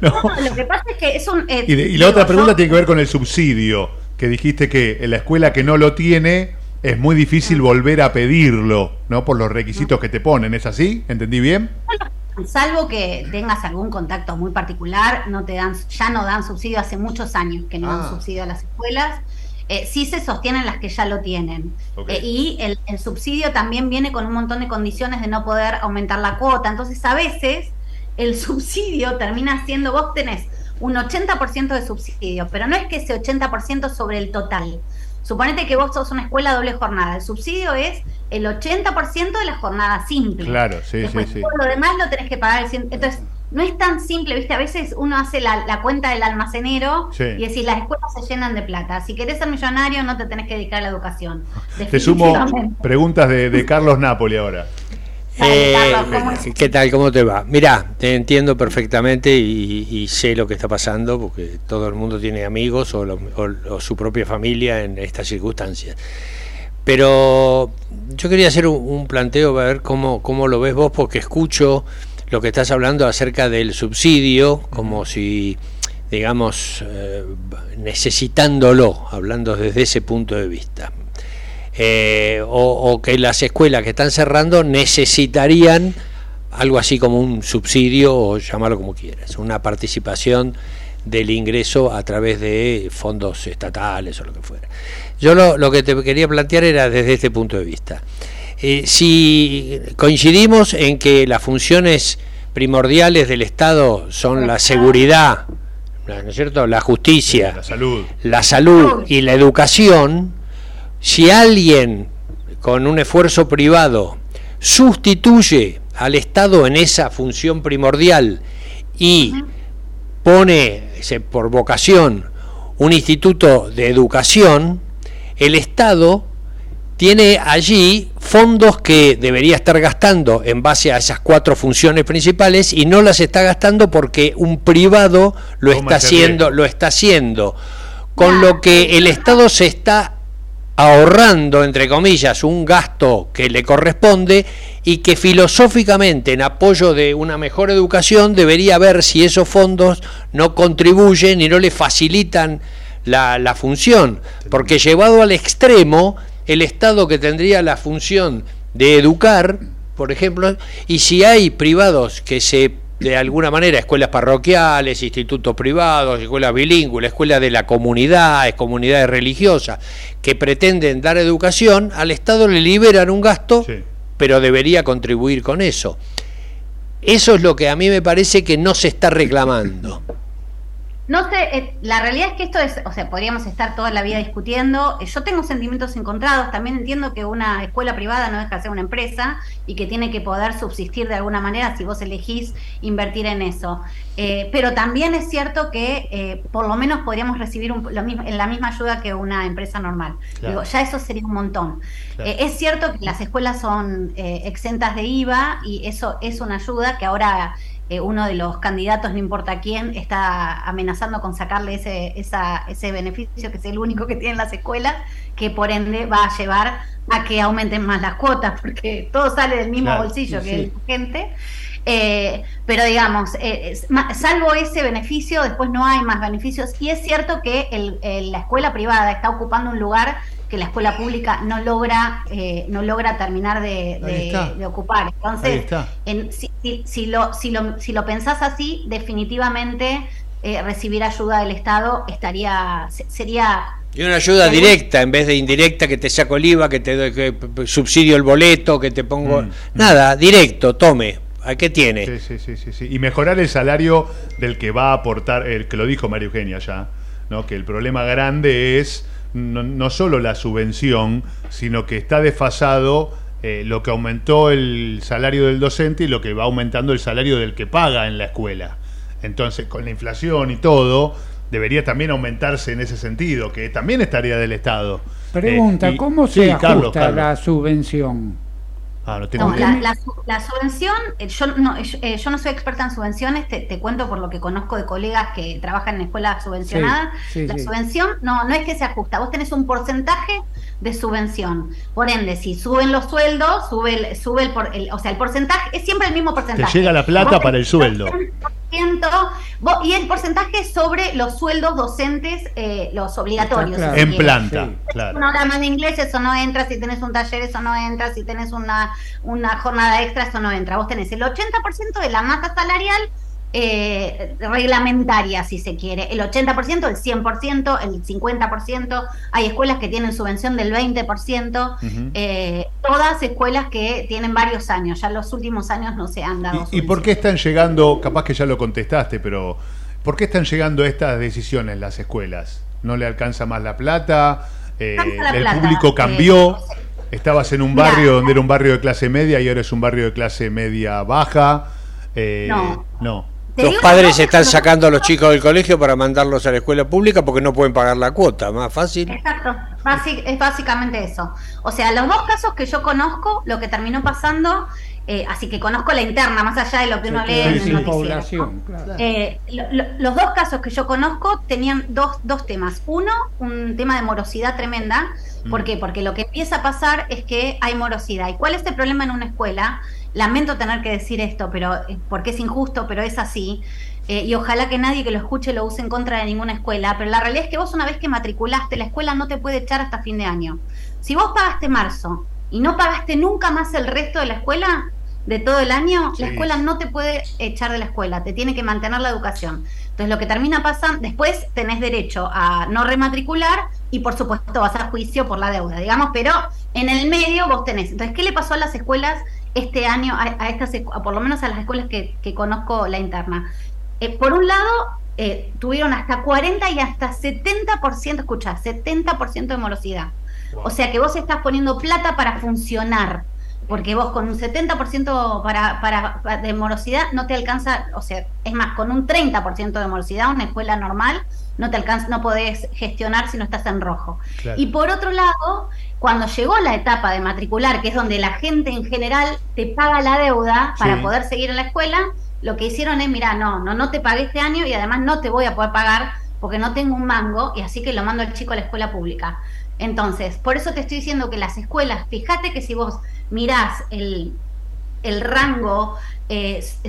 No, lo que pasa es que es un... y la otra pregunta tiene que ver con el subsidio, que dijiste que en la escuela que no lo tiene es muy difícil volver a pedirlo, ¿no? Por los requisitos que te ponen, ¿es así? ¿Entendí bien? Salvo que tengas algún contacto muy particular, ya no dan subsidio, hace muchos años que no dan subsidio a las escuelas. Sí se sostienen las que ya lo tienen. Okay. Y el subsidio también viene con un montón de condiciones de no poder aumentar la cuota. Entonces, a veces, el subsidio termina siendo, vos tenés un 80% de subsidio, pero no es que ese 80% sobre el total. Suponete que vos sos una escuela doble jornada. El subsidio es el 80% de la jornada simple. Claro, sí. Después, sí. Todo lo demás lo tenés que pagar. Entonces, no es tan simple, ¿viste? A veces uno hace la cuenta del almacenero y decís, las escuelas se llenan de plata. Si querés ser millonario, no te tenés que dedicar a la educación. Te sumo preguntas de Carlos Napoli ahora. ¿Qué tal? ¿Cómo te va? Mirá, te entiendo perfectamente y sé lo que está pasando, porque todo el mundo tiene amigos o su propia familia en estas circunstancias. Pero yo quería hacer un planteo para ver cómo lo ves vos, porque escucho lo que estás hablando acerca del subsidio, como si, digamos, necesitándolo, hablando desde ese punto de vista. O que las escuelas que están cerrando necesitarían algo así como un subsidio, o llamarlo como quieras, una participación del ingreso a través de fondos estatales o lo que fuera. Yo lo que te quería plantear era desde este punto de vista. Si coincidimos en que las funciones primordiales del Estado son la seguridad, ¿no es cierto?, la justicia, la salud y la educación, si alguien con un esfuerzo privado sustituye al Estado en esa función primordial y pone por vocación un instituto de educación, el Estado tiene allí fondos que debería estar gastando en base a esas cuatro funciones principales y no las está gastando porque un privado lo está haciendo. con lo que el Estado se está ahorrando, entre comillas, un gasto que le corresponde y que filosóficamente, en apoyo de una mejor educación, debería ver si esos fondos no contribuyen y no le facilitan la función, porque llevado al extremo, el Estado que tendría la función de educar, por ejemplo, y si hay privados que de alguna manera, escuelas parroquiales, institutos privados, escuelas bilingües, escuelas de la comunidad, comunidades religiosas, que pretenden dar educación, al Estado le liberan un gasto, sí, pero debería contribuir con eso. Eso es lo que a mí me parece que no se está reclamando. No sé, la realidad es que esto es, o sea, podríamos estar toda la vida discutiendo. Yo tengo sentimientos encontrados, también entiendo que una escuela privada no deja de ser una empresa y que tiene que poder subsistir de alguna manera si vos elegís invertir en eso. Pero también es cierto que por lo menos podríamos recibir la misma ayuda que una empresa normal. Claro. Digo, ya eso sería un montón. Claro. Es cierto que las escuelas son exentas de IVA y eso es una ayuda que ahora... uno de los candidatos, no importa quién, está amenazando con sacarle ese beneficio, que es el único que tienen las escuelas, que por ende va a llevar a que aumenten más las cuotas, porque todo sale del mismo, claro, bolsillo, sí, que sí, la gente. Pero digamos, salvo ese beneficio, después no hay más beneficios. Y es cierto que la escuela privada está ocupando un lugar que la escuela pública no logra terminar de ocupar. Entonces, si lo pensás así, definitivamente recibir ayuda del Estado sería... Y una ayuda directa en vez de indirecta, que te saco el IVA, que te doy, que subsidio el boleto, que te pongo... Nada, directo, tome. ¿Qué tiene? Sí. Y mejorar el salario del que va a aportar, el que lo dijo María Eugenia ya, ¿no? Que el problema grande es no solo la subvención, sino que está desfasado lo que aumentó el salario del docente y lo que va aumentando el salario del que paga en la escuela. Entonces, con la inflación y todo, debería también aumentarse en ese sentido, que también es tarea del Estado. Pregunta, ¿cómo se ajusta Carlos. La subvención? Ah, la subvención, yo no soy experta en subvenciones, te cuento por lo que conozco de colegas que trabajan en escuelas subvencionadas. La subvención no es que se ajusta, vos tenés un porcentaje de subvención, por ende si suben los sueldos, el porcentaje es siempre el mismo porcentaje, te llega la plata para el sueldo, y el porcentaje es sobre los sueldos docentes, los obligatorios, claro, en planta, sí, claro. Una hora más de inglés, eso no entra, si tenés un taller eso no entra, si tenés una jornada extra eso no entra. Vos tenés el 80% de la masa salarial reglamentaria, si se quiere, el 80%, el 100%, el 50%, hay escuelas que tienen subvención del 20%, todas escuelas que tienen varios años, ya los últimos años no se han dado subvención. ¿Y por qué están llegando, capaz que ya lo contestaste, pero por qué están llegando estas decisiones las escuelas? ¿No le alcanza más la plata? Público cambió... Estabas en un barrio donde era un barrio de clase media y ahora es un barrio de clase media baja. Los padres están sacando a los chicos del colegio para mandarlos a la escuela pública porque no pueden pagar la cuota, más fácil. Exacto, es básicamente eso. O sea, los dos casos que yo conozco, lo que terminó pasando, así que conozco la interna, más allá de lo que uno lee en el noticiero, ¿no? Claro. Los dos casos que yo conozco tenían dos temas. Uno, un tema de morosidad tremenda. ¿Por qué? Porque lo que empieza a pasar es que hay morosidad. ¿Y cuál es el problema en una escuela? Lamento tener que decir esto, pero porque es injusto, pero es así. Y ojalá que nadie que lo escuche lo use en contra de ninguna escuela. Pero la realidad es que vos, una vez que matriculaste, la escuela no te puede echar hasta fin de año. Si vos pagaste marzo y no pagaste nunca más el resto de la escuela, de todo el año, sí, la escuela no te puede echar de la escuela, te tiene que mantener la educación. Entonces lo que termina pasando, después tenés derecho a no rematricular y por supuesto vas a juicio por la deuda, digamos, pero en el medio vos tenés. Entonces, ¿qué le pasó a las escuelas este año, por lo menos a las escuelas que conozco la interna? Por un lado, tuvieron hasta 40 y hasta 70%, escuchá, 70% de morosidad. Wow. O sea que vos estás poniendo plata para funcionar, porque vos con un 70% de morosidad no te alcanza, o sea, es más, con un 30% de morosidad una escuela normal no te alcanza, no podés gestionar si no estás en rojo. Claro. Y por otro lado, cuando llegó la etapa de matricular, que es donde la gente en general te paga la deuda para poder seguir en la escuela, lo que hicieron es, mirá, no te pagué este año y además no te voy a poder pagar porque no tengo un mango y así que lo mando al chico a la escuela pública. Entonces, por eso te estoy diciendo que las escuelas, fíjate que si vos mirás el rango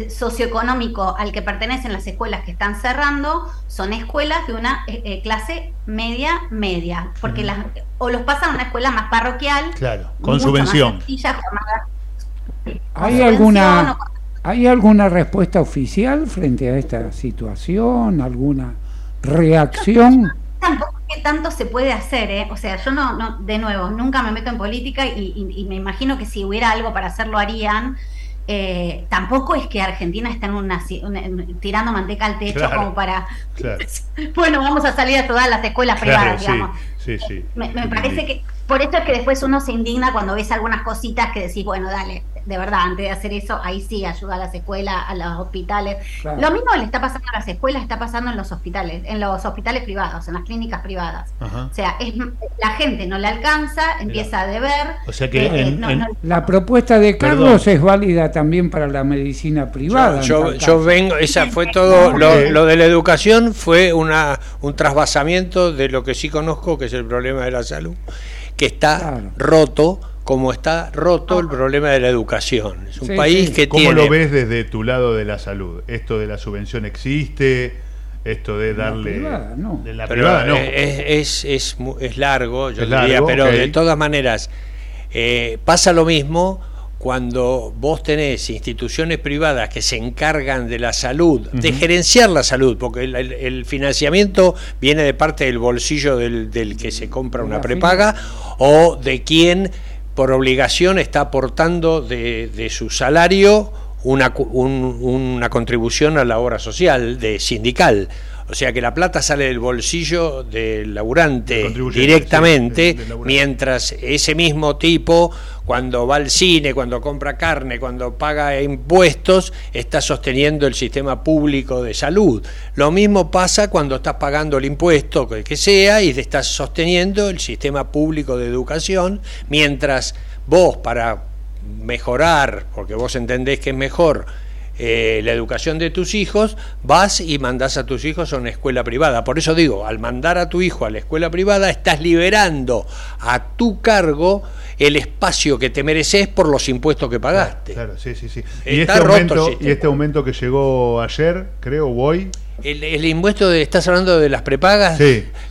socioeconómico al que pertenecen las escuelas que están cerrando, son escuelas de una clase media, porque las o los pasan a una escuela más parroquial, claro, con subvención. Más sencilla, ¿Hay alguna respuesta oficial frente a esta situación? ¿Alguna reacción? Tampoco es que tanto se puede hacer, ¿eh? O sea, yo no, de nuevo, nunca me meto en política y me imagino que si hubiera algo para hacer lo harían. Tampoco es que Argentina está en tirando manteca al techo, claro, como para... Claro. Bueno, vamos a salir a todas las escuelas, claro, privadas, digamos. Sí. Me parece que... Por esto es que después uno se indigna cuando ves algunas cositas que decís, bueno, dale, de verdad, antes de hacer eso, ahí sí, ayuda a las escuelas, a los hospitales. Claro. Lo mismo le está pasando a las escuelas, está pasando en los hospitales privados, en las clínicas privadas. Ajá. O sea, la gente no le alcanza, empieza a deber. O sea que... La propuesta de Carlos es válida también para la medicina privada. Yo vengo, esa fue todo, lo de la educación fue un trasvasamiento de lo que sí conozco, que es el problema de la salud, que está roto, como está roto el problema de la educación. Es un país que tiene... ¿Cómo lo ves desde tu lado de la salud? ¿Esto de la subvención existe? ¿Esto de darle... De la privada no. Es largo, yo diría, pero de todas maneras, pasa lo mismo cuando vos tenés instituciones privadas que se encargan de la salud, de gerenciar la salud, porque el financiamiento viene de parte del bolsillo del que se compra una prepaga o de quien por obligación está aportando de su salario una contribución a la obra social, sindical. O sea que la plata sale del bolsillo del laburante directamente, mientras ese mismo tipo, cuando va al cine, cuando compra carne, cuando paga impuestos, está sosteniendo el sistema público de salud. Lo mismo pasa cuando estás pagando el impuesto, que sea, y estás sosteniendo el sistema público de educación, mientras vos, para mejorar, porque vos entendés que es mejor, la educación de tus hijos, vas y mandás a tus hijos a una escuela privada. Por eso digo, al mandar a tu hijo a la escuela privada, estás liberando a tu cargo el espacio que te mereces por los impuestos que pagaste. Claro, sí. ¿Y este aumento que llegó ayer, creo, hoy? El impuesto, estás hablando de las prepagas,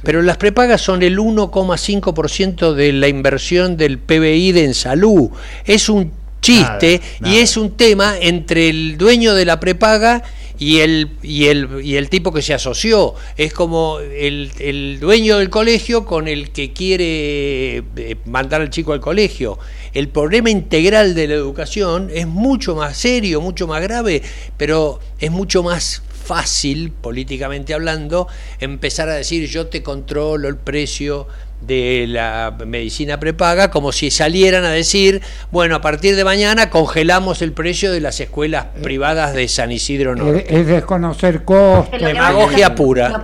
pero las prepagas son el 1,5% de la inversión del PBI en salud. Es un chiste, nada. Y es un tema entre el dueño de la prepaga y el tipo que se asoció. Es como el dueño del colegio con el que quiere mandar al chico al colegio. El problema integral de la educación es mucho más serio, mucho más grave, pero es mucho más fácil, políticamente hablando, empezar a decir yo te controlo el precio de la medicina prepaga, como si salieran a decir, bueno, a partir de mañana congelamos el precio de las escuelas privadas de San Isidro Norte. Es desconocer costos. Demagogia pura. Lo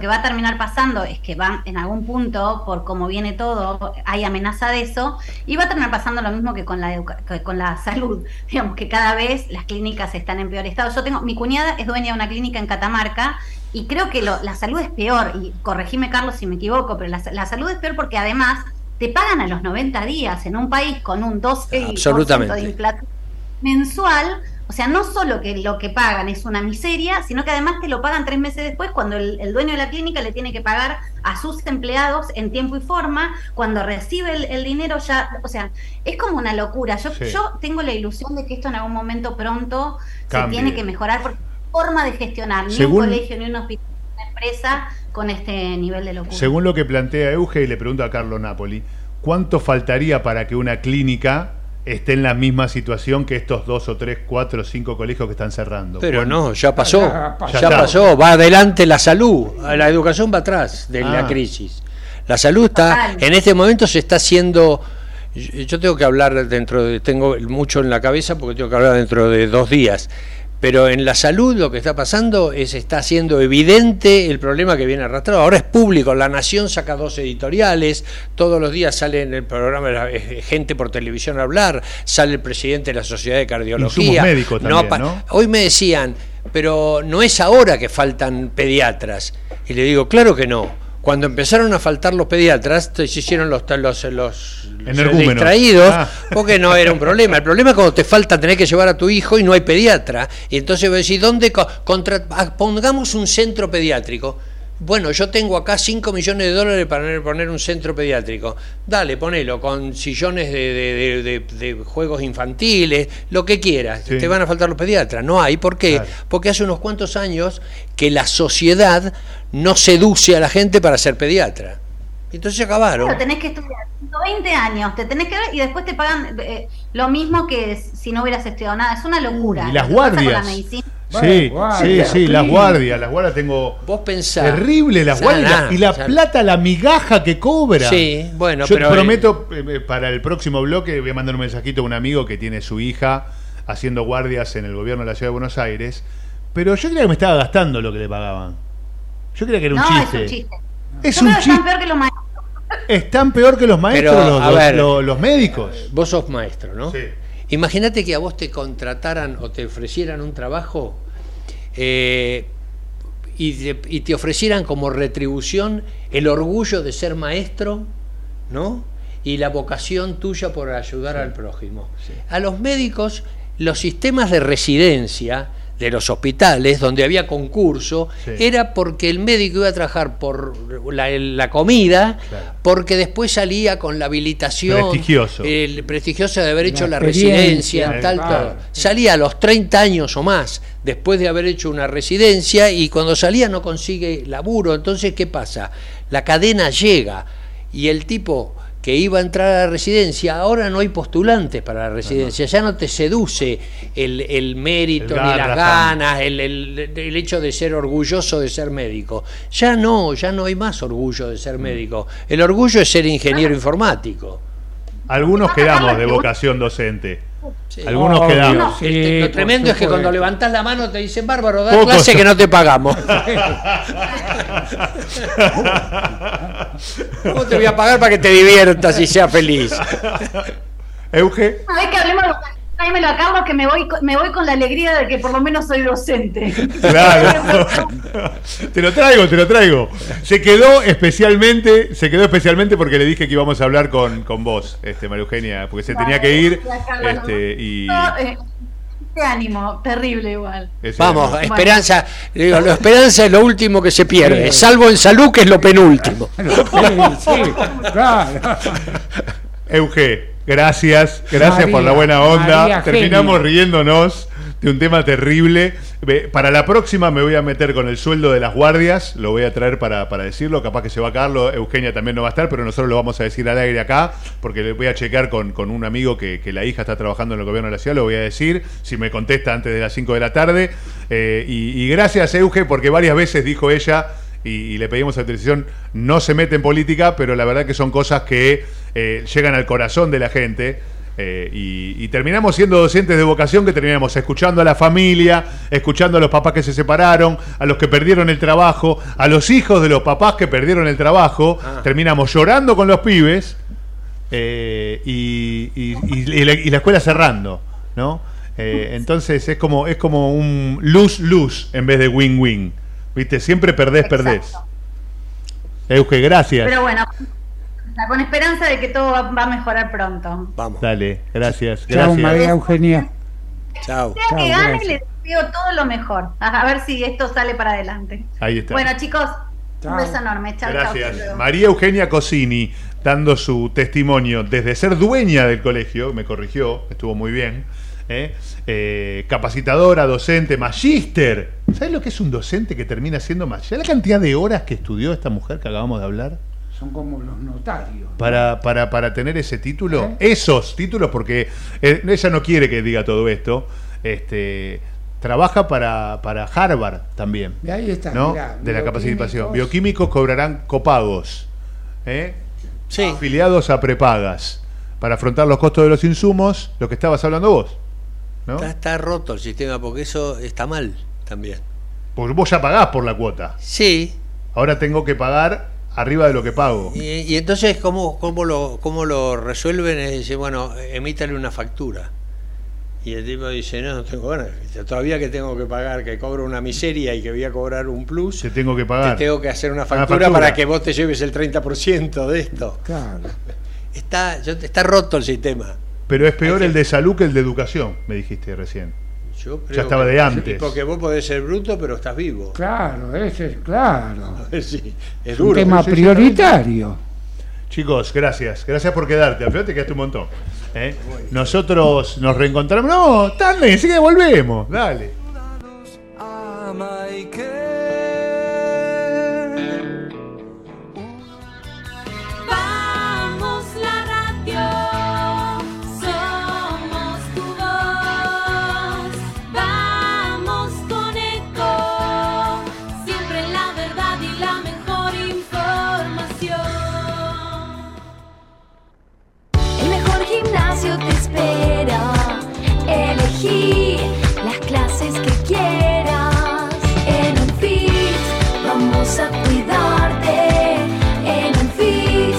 que va a terminar pasando es que van en algún punto, por cómo viene todo, hay amenaza de eso, y va a terminar pasando lo mismo que con la salud, digamos que cada vez las clínicas están en peor estado. Mi cuñada es dueña de una clínica en Catamarca, y creo que la salud es peor, y corregime, Carlos, si me equivoco, pero la salud es peor porque además te pagan a los 90 días en un país con un 12% de inflación mensual. O sea, no solo que lo que pagan es una miseria, sino que además te lo pagan 3 meses después, cuando el dueño de la clínica le tiene que pagar a sus empleados en tiempo y forma, cuando recibe el dinero ya. O sea, es como una locura. Yo tengo la ilusión de que esto en algún momento pronto cambie. Se tiene que mejorar, porque no hay forma de gestionar ni un colegio, ni un hospital, ni una empresa con este nivel de locura. Según lo que plantea Euge, y le pregunto a Carlos Napoli, ¿cuánto faltaría para que una clínica esté en la misma situación que estos 2 o 3, 4 o 5 colegios que están cerrando? Pero no, ya pasó, ya pasó, va adelante la salud, la educación va atrás de la crisis. La salud está, en este momento se está haciendo, yo tengo que hablar tengo mucho en la cabeza porque tengo que hablar dentro de 2 días, pero en la salud lo que está pasando está siendo evidente el problema que viene arrastrado. Ahora es público, la Nación saca 2 editoriales, todos los días sale en el programa gente por televisión a hablar, sale el presidente de la Sociedad de Cardiología. Insumos médicos también, ¿no? Hoy me decían... pero no es ahora que faltan pediatras. Y le digo, claro que no. Cuando empezaron a faltar los pediatras, se hicieron los distraídos, porque no era un problema. El problema es cuando te falta tener que llevar a tu hijo y no hay pediatra. Y entonces vos decís, ¿dónde? Pongamos un centro pediátrico. Bueno, yo tengo acá $5 millones para poner un centro pediátrico. Dale, ponelo, con sillones de juegos infantiles, lo que quieras. Sí. Te van a faltar los pediatras. No hay, ¿por qué? Claro. Porque hace unos cuantos años que la sociedad no seduce a la gente para ser pediatra. Entonces se acabaron. Claro, tenés que estudiar 20 años, te tenés que ver y después te pagan lo mismo que si no hubieras estudiado nada. Es una locura. Y las guardias. Sí, guardia, sí, las guardias tengo. Vos pensás. Terrible las guardias. Nah, y la plata, la migaja que cobra. Sí, bueno, yo pero te prometo, para el próximo bloque voy a mandar un mensajito a un amigo que tiene su hija haciendo guardias en el gobierno de la Ciudad de Buenos Aires. Pero yo creía que me estaba gastando lo que le pagaban. Yo creía que era un chiste. Es un chiste. Están peor que los maestros. Están peor que los maestros, pero, los médicos. Vos sos maestro, ¿no? Sí. Imagínate que a vos te contrataran o te ofrecieran un trabajo y te ofrecieran como retribución el orgullo de ser maestro, ¿no? Y la vocación tuya por ayudar al prójimo. Sí. A los médicos, los sistemas de residencia de los hospitales, donde había concurso, era porque el médico iba a trabajar por la comida, porque después salía con la habilitación, el prestigioso de haber hecho la residencia, tal. Salía a los 30 años o más, después de haber hecho una residencia, y cuando salía no consigue laburo. Entonces, ¿qué pasa? La cadena llega, y el tipo que iba a entrar a la residencia, ahora no hay postulantes para la residencia, ya no te seduce el mérito, ni las ganas, el hecho de ser orgulloso de ser médico. Ya no hay más orgullo de ser médico. El orgullo es ser ingeniero informático. Algunos quedamos de vocación docente. Sí. Algunos quedamos. No. Sí, lo tremendo es que cuando levantás la mano te dicen, bárbaro, da clase que no te pagamos. ¿Cómo te voy a pagar para que te diviertas y seas feliz? Euge. Una vez que hablemos, tráemelo a Carlos, que me voy con la alegría de que por lo menos soy docente. Claro. Te lo traigo. Se quedó especialmente porque le dije que íbamos a hablar con vos, María Eugenia, porque se tenía que ir. Te ánimo, terrible igual. Vamos, ánimo. Esperanza, digo, la esperanza es lo último que se pierde, salvo en salud, que es lo penúltimo. Claro. Euge, gracias María, por la buena onda. María, terminamos riéndonos de un tema terrible. Para la próxima me voy a meter con el sueldo de las guardias, lo voy a traer para decirlo, capaz que se va a Carlos, Eugenia también no va a estar, pero nosotros lo vamos a decir al aire acá, porque le voy a checar con un amigo que la hija está trabajando en el gobierno de la ciudad, lo voy a decir, si me contesta antes de las 5 de la tarde. Y gracias, Euge, porque varias veces dijo ella, y le pedimos a la televisión, no se mete en política, pero la verdad que son cosas que llegan al corazón de la gente, y terminamos siendo docentes de vocación, que terminamos escuchando a la familia, escuchando a los papás que se separaron, a los que perdieron el trabajo, a los hijos de los papás que perdieron el trabajo, terminamos llorando con los pibes, y la escuela cerrando, ¿no? Entonces es como un lose-lose en vez de win-win. ¿Viste? Siempre perdés. Euge, gracias. Pero bueno, con esperanza de que todo va a mejorar pronto. Vamos. Dale, gracias. Chao, María Eugenia. Chao. Sea que gane, les pido todo lo mejor. A ver si esto sale para adelante. Ahí está. Bueno, chicos, un beso enorme. Chao. Gracias. Chao. María Eugenia Cosini, dando su testimonio desde ser dueña del colegio, me corrigió, estuvo muy bien. Capacitadora, docente, magíster. ¿Sabes lo que es un docente que termina siendo magíster? ¿La cantidad de horas que estudió esta mujer que acabamos de hablar? Son como los notarios, ¿no? Para tener ese título, esos títulos, porque ella no quiere que diga todo esto. Trabaja para Harvard también. Y ahí está, ¿no? Mirá, de la capacitación. Bioquímicos cobrarán copagos, afiliados a prepagas, para afrontar los costos de los insumos, lo que estabas hablando vos, ¿no? Está roto el sistema, porque eso está mal también. Porque vos ya pagás por la cuota. Sí. Ahora tengo que pagar arriba de lo que pago. Y entonces, ¿cómo lo resuelven? Es decir, bueno, emítale una factura. Y el tipo dice, no, no tengo ganas, todavía que tengo que pagar, que cobro una miseria y que voy a cobrar un plus. Te tengo que pagar. Te tengo que hacer una factura para que vos te lleves el 30% de esto. Claro. Está roto el sistema. Pero es peor el de salud que el de educación, me dijiste recién. Yo creo ya estaba de antes. Porque vos podés ser bruto, pero estás vivo. Claro, ese es claro. Sí, es duro, un tema prioritario. Chicos, gracias. Gracias por quedarte. Al final te quedaste un montón. Nosotros nos reencontramos. No, tarde, así que volvemos. Dale. Vamos la radio. Somos tu voz. Vamos con eco. Siempre la verdad y la mejor información. El mejor gimnasio te espera. Elegí las clases que quieras. En un fit vamos a cuidarte. En un fit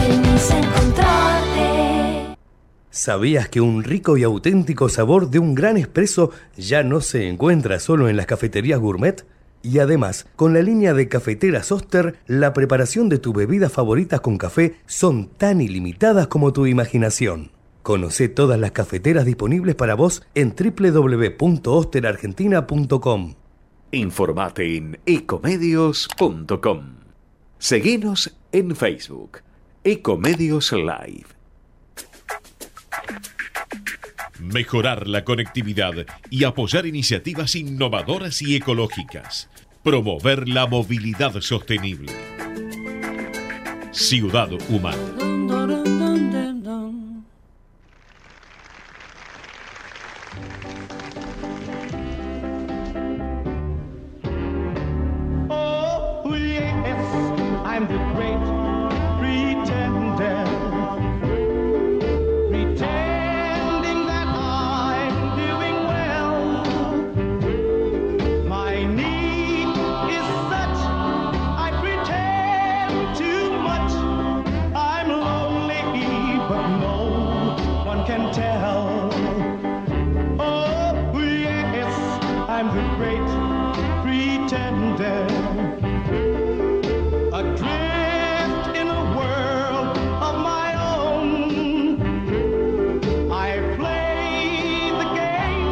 venimos a encontrarte. ¿Sabías que un rico y auténtico sabor de un gran espresso ya no se encuentra solo en las cafeterías gourmet? Y además, con la línea de cafeteras Oster, la preparación de tus bebidas favoritas con café son tan ilimitadas como tu imaginación. Conocé todas las cafeteras disponibles para vos en www.osterargentina.com. Informate en ecomedios.com. Seguinos en Facebook, Ecomedios Live. Mejorar la conectividad y apoyar iniciativas innovadoras y ecológicas. Promover la movilidad sostenible. Ciudad Humana. The great pretender, pretending that I'm doing well. My need is such, I pretend too much. I'm lonely, but no one can tell. Oh yes, I'm the great pretender. I'm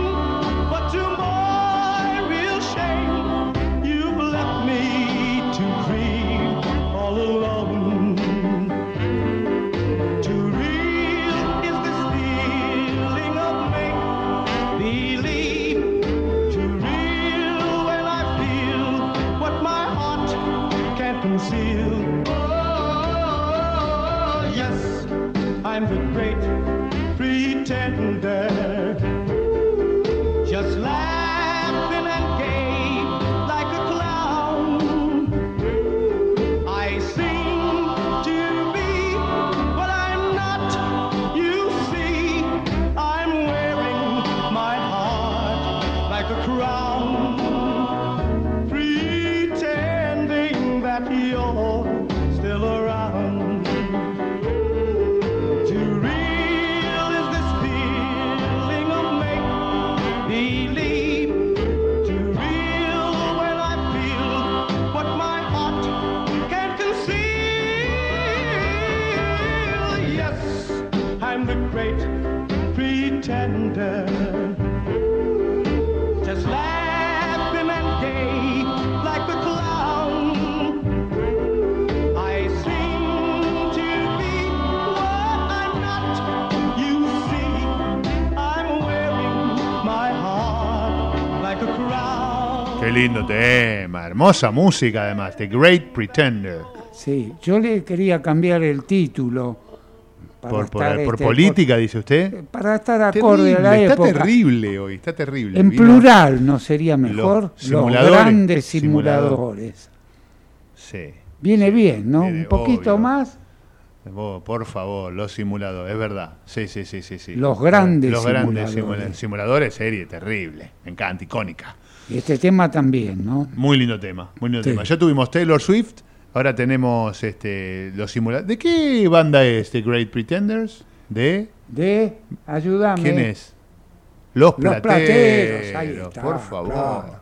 the great pretender, just laughing and gay like a clown. I seem to be, but I'm not, you see. I'm wearing my heart like a crown, pretending that you're still around. Pretender, just laughing and gay like a clown. I seem to be what I'm not, you see. I'm wearing my heart like a crown. Qué lindo tema, hermosa música además, The Great Pretender. Sí, yo le quería cambiar el título. Por política, dice usted. Para estar acorde a la época. Está terrible hoy, está terrible. En plural, ¿no sería mejor? Los grandes simuladores. Sí. Viene bien, ¿no? Un poquito más. Por favor, los simuladores, es verdad. Sí. Los grandes simuladores. Simuladores, serie terrible. Me encanta, icónica. Y este tema también, ¿no? Muy lindo tema, muy lindo tema. Ya tuvimos Taylor Swift. Ahora tenemos los simuladores. ¿De qué banda es The Great Pretenders? De ayúdame. ¿Quién es? Los plateros, ahí está, por favor. Claro.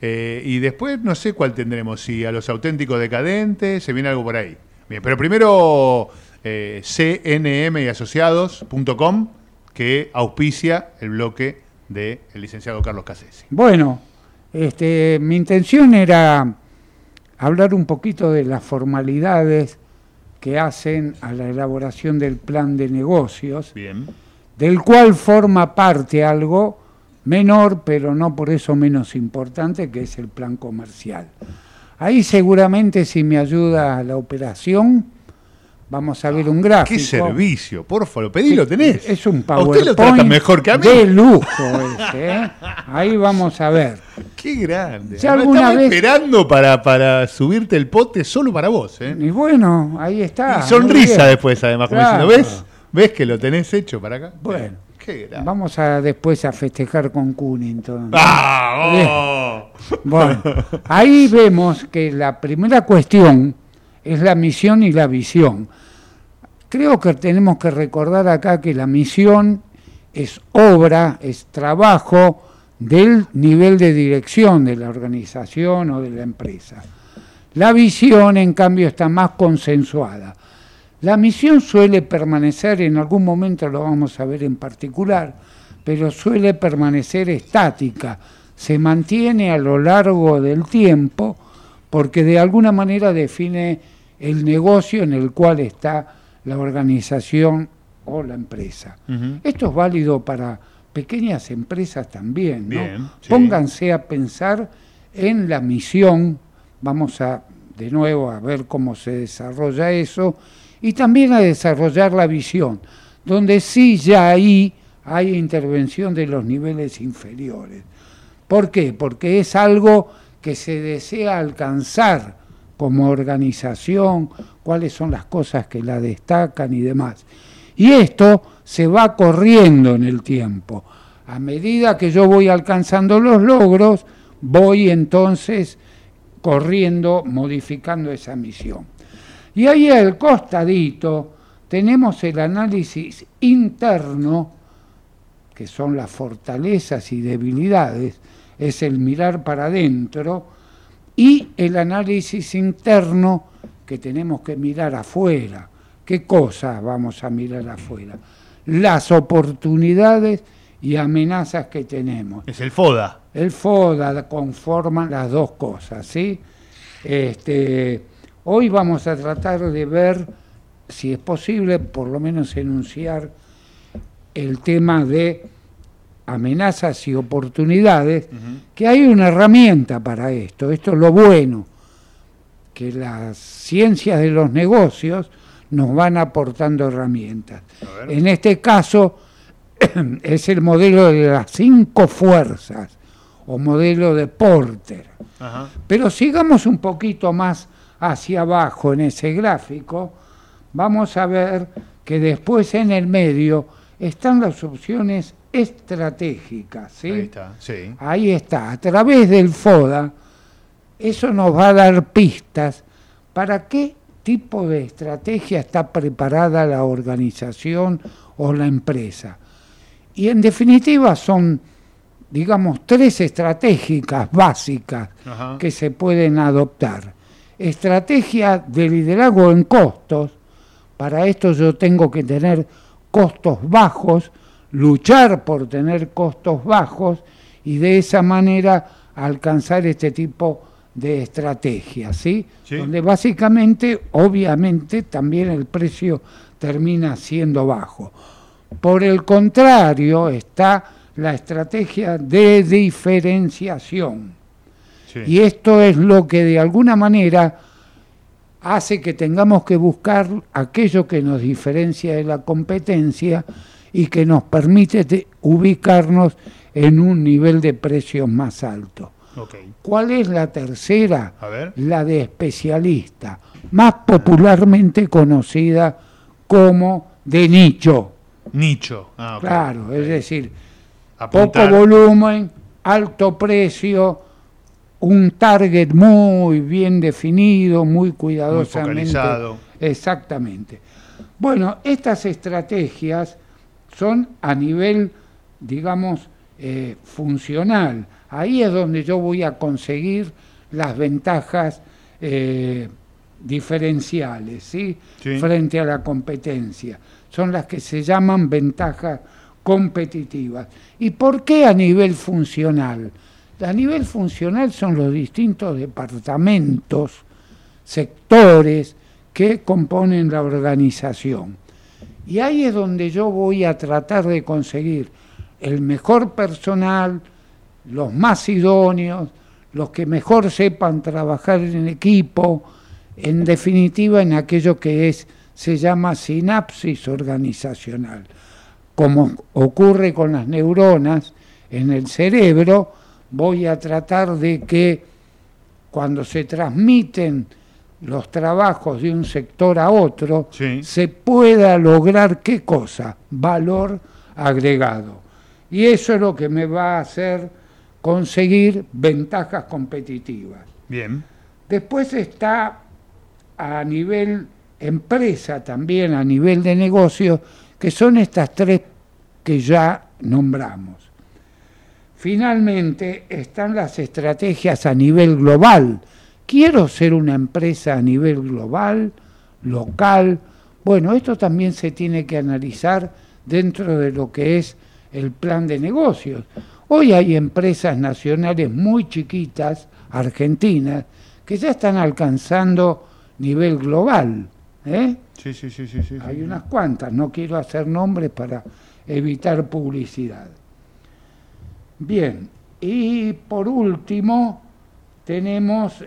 Y después no sé cuál tendremos, si a Los Auténticos Decadentes, se viene algo por ahí. Bien, pero primero cnmyasociados.com, que auspicia el bloque del licenciado Carlos Cassese. Bueno, mi intención era hablar un poquito de las formalidades que hacen a la elaboración del plan de negocios. Bien. Del cual forma parte algo menor, pero no por eso menos importante, que es el plan comercial. Ahí seguramente, si me ayuda la operación, vamos a ver un gráfico. ¡Qué servicio! Por favor, pedilo, tenés. Es un PowerPoint. Usted lo trata mejor que a mí. De lujo ese, ¿eh? Ahí vamos a ver. ¡Qué grande! Ya estaba esperando para subirte el pote solo para vos, ¿eh? Y bueno, ahí está. Y sonrisa después, además, claro. Como diciendo, ¿ves que lo tenés hecho para acá? Bueno, qué grande. Vamos después a festejar con Cunnington. ¡Ah! ¡Oh! Bueno, ahí vemos que la primera cuestión es la misión y la visión. Creo que tenemos que recordar acá que la misión es obra, es trabajo del nivel de dirección de la organización o de la empresa. La visión, en cambio, está más consensuada. La misión suele permanecer, en algún momento lo vamos a ver en particular, pero suele permanecer estática, se mantiene a lo largo del tiempo porque de alguna manera define el negocio en el cual está la organización o la empresa. Uh-huh. Esto es válido para pequeñas empresas también, ¿no? Bien, sí. Pónganse a pensar en la misión, vamos a de nuevo a ver cómo se desarrolla eso, y también a desarrollar la visión, donde sí ya ahí hay intervención de los niveles inferiores. ¿Por qué? Porque es algo que se desea alcanzar como organización, cuáles son las cosas que la destacan y demás. Y esto se va corriendo en el tiempo. A medida que yo voy alcanzando los logros, voy entonces corriendo, modificando esa misión. Y ahí al costadito tenemos el análisis interno, que son las fortalezas y debilidades, es el mirar para adentro, y el análisis interno que tenemos que mirar afuera. ¿Qué cosas vamos a mirar afuera? Las oportunidades y amenazas que tenemos. Es el FODA. El FODA conforman las dos cosas, ¿sí? Hoy vamos a tratar de ver, si es posible, por lo menos enunciar el tema de amenazas y oportunidades, uh-huh. Que hay una herramienta para esto. Esto es lo bueno, que las ciencias de los negocios nos van aportando herramientas. En este caso es el modelo de las 5 fuerzas, o modelo de Porter. Uh-huh. Pero sigamos un poquito más hacia abajo en ese gráfico, vamos a ver que después en el medio están las opciones estratégicas, ¿sí? Ahí está, sí. Ahí está, a través del FODA, eso nos va a dar pistas para qué tipo de estrategia está preparada la organización o la empresa. Y en definitiva son, digamos, 3 estratégicas básicas. Ajá. Que se pueden adoptar. Estrategia de liderazgo en costos, para esto yo tengo que tener costos bajos, luchar por tener costos bajos y de esa manera alcanzar este tipo de estrategia, ¿sí? Sí. Donde básicamente, obviamente, también el precio termina siendo bajo. Por el contrario, está la estrategia de diferenciación. Sí. Y esto es lo que de alguna manera hace que tengamos que buscar aquello que nos diferencia de la competencia y que nos permite ubicarnos en un nivel de precios más alto. Okay. ¿Cuál es la tercera? A ver. La de especialista, más popularmente conocida como de nicho. Nicho, ah, okay. Claro, es decir, apuntar. Poco volumen, alto precio, un target muy bien definido, muy cuidadosamente. Muy focalizado. Exactamente. Bueno, estas estrategias son a nivel, digamos, funcional. Ahí es donde yo voy a conseguir las ventajas diferenciales, ¿sí? Sí. Frente a la competencia. Son las que se llaman ventajas competitivas. ¿Y por qué a nivel funcional? A nivel funcional son los distintos departamentos, sectores que componen la organización. Y ahí es donde yo voy a tratar de conseguir el mejor personal, los más idóneos, los que mejor sepan trabajar en equipo, en definitiva en aquello que se llama sinapsis organizacional. Como ocurre con las neuronas en el cerebro, voy a tratar de que cuando se transmiten los trabajos de un sector a otro, sí, se pueda lograr ¿qué cosa? Valor agregado. Y eso es lo que me va a hacer conseguir ventajas competitivas. Bien. Después está a nivel empresa también, a nivel de negocio, que son estas tres que ya nombramos. Finalmente están las estrategias a nivel global. ¿Quiero ser una empresa a nivel global, local? Bueno, esto también se tiene que analizar dentro de lo que es el plan de negocios. Hoy hay empresas nacionales muy chiquitas, argentinas, que ya están alcanzando nivel global. Sí, sí, sí, sí, sí. Hay unas cuantas, no quiero hacer nombres para evitar publicidad. Bien, y por último tenemos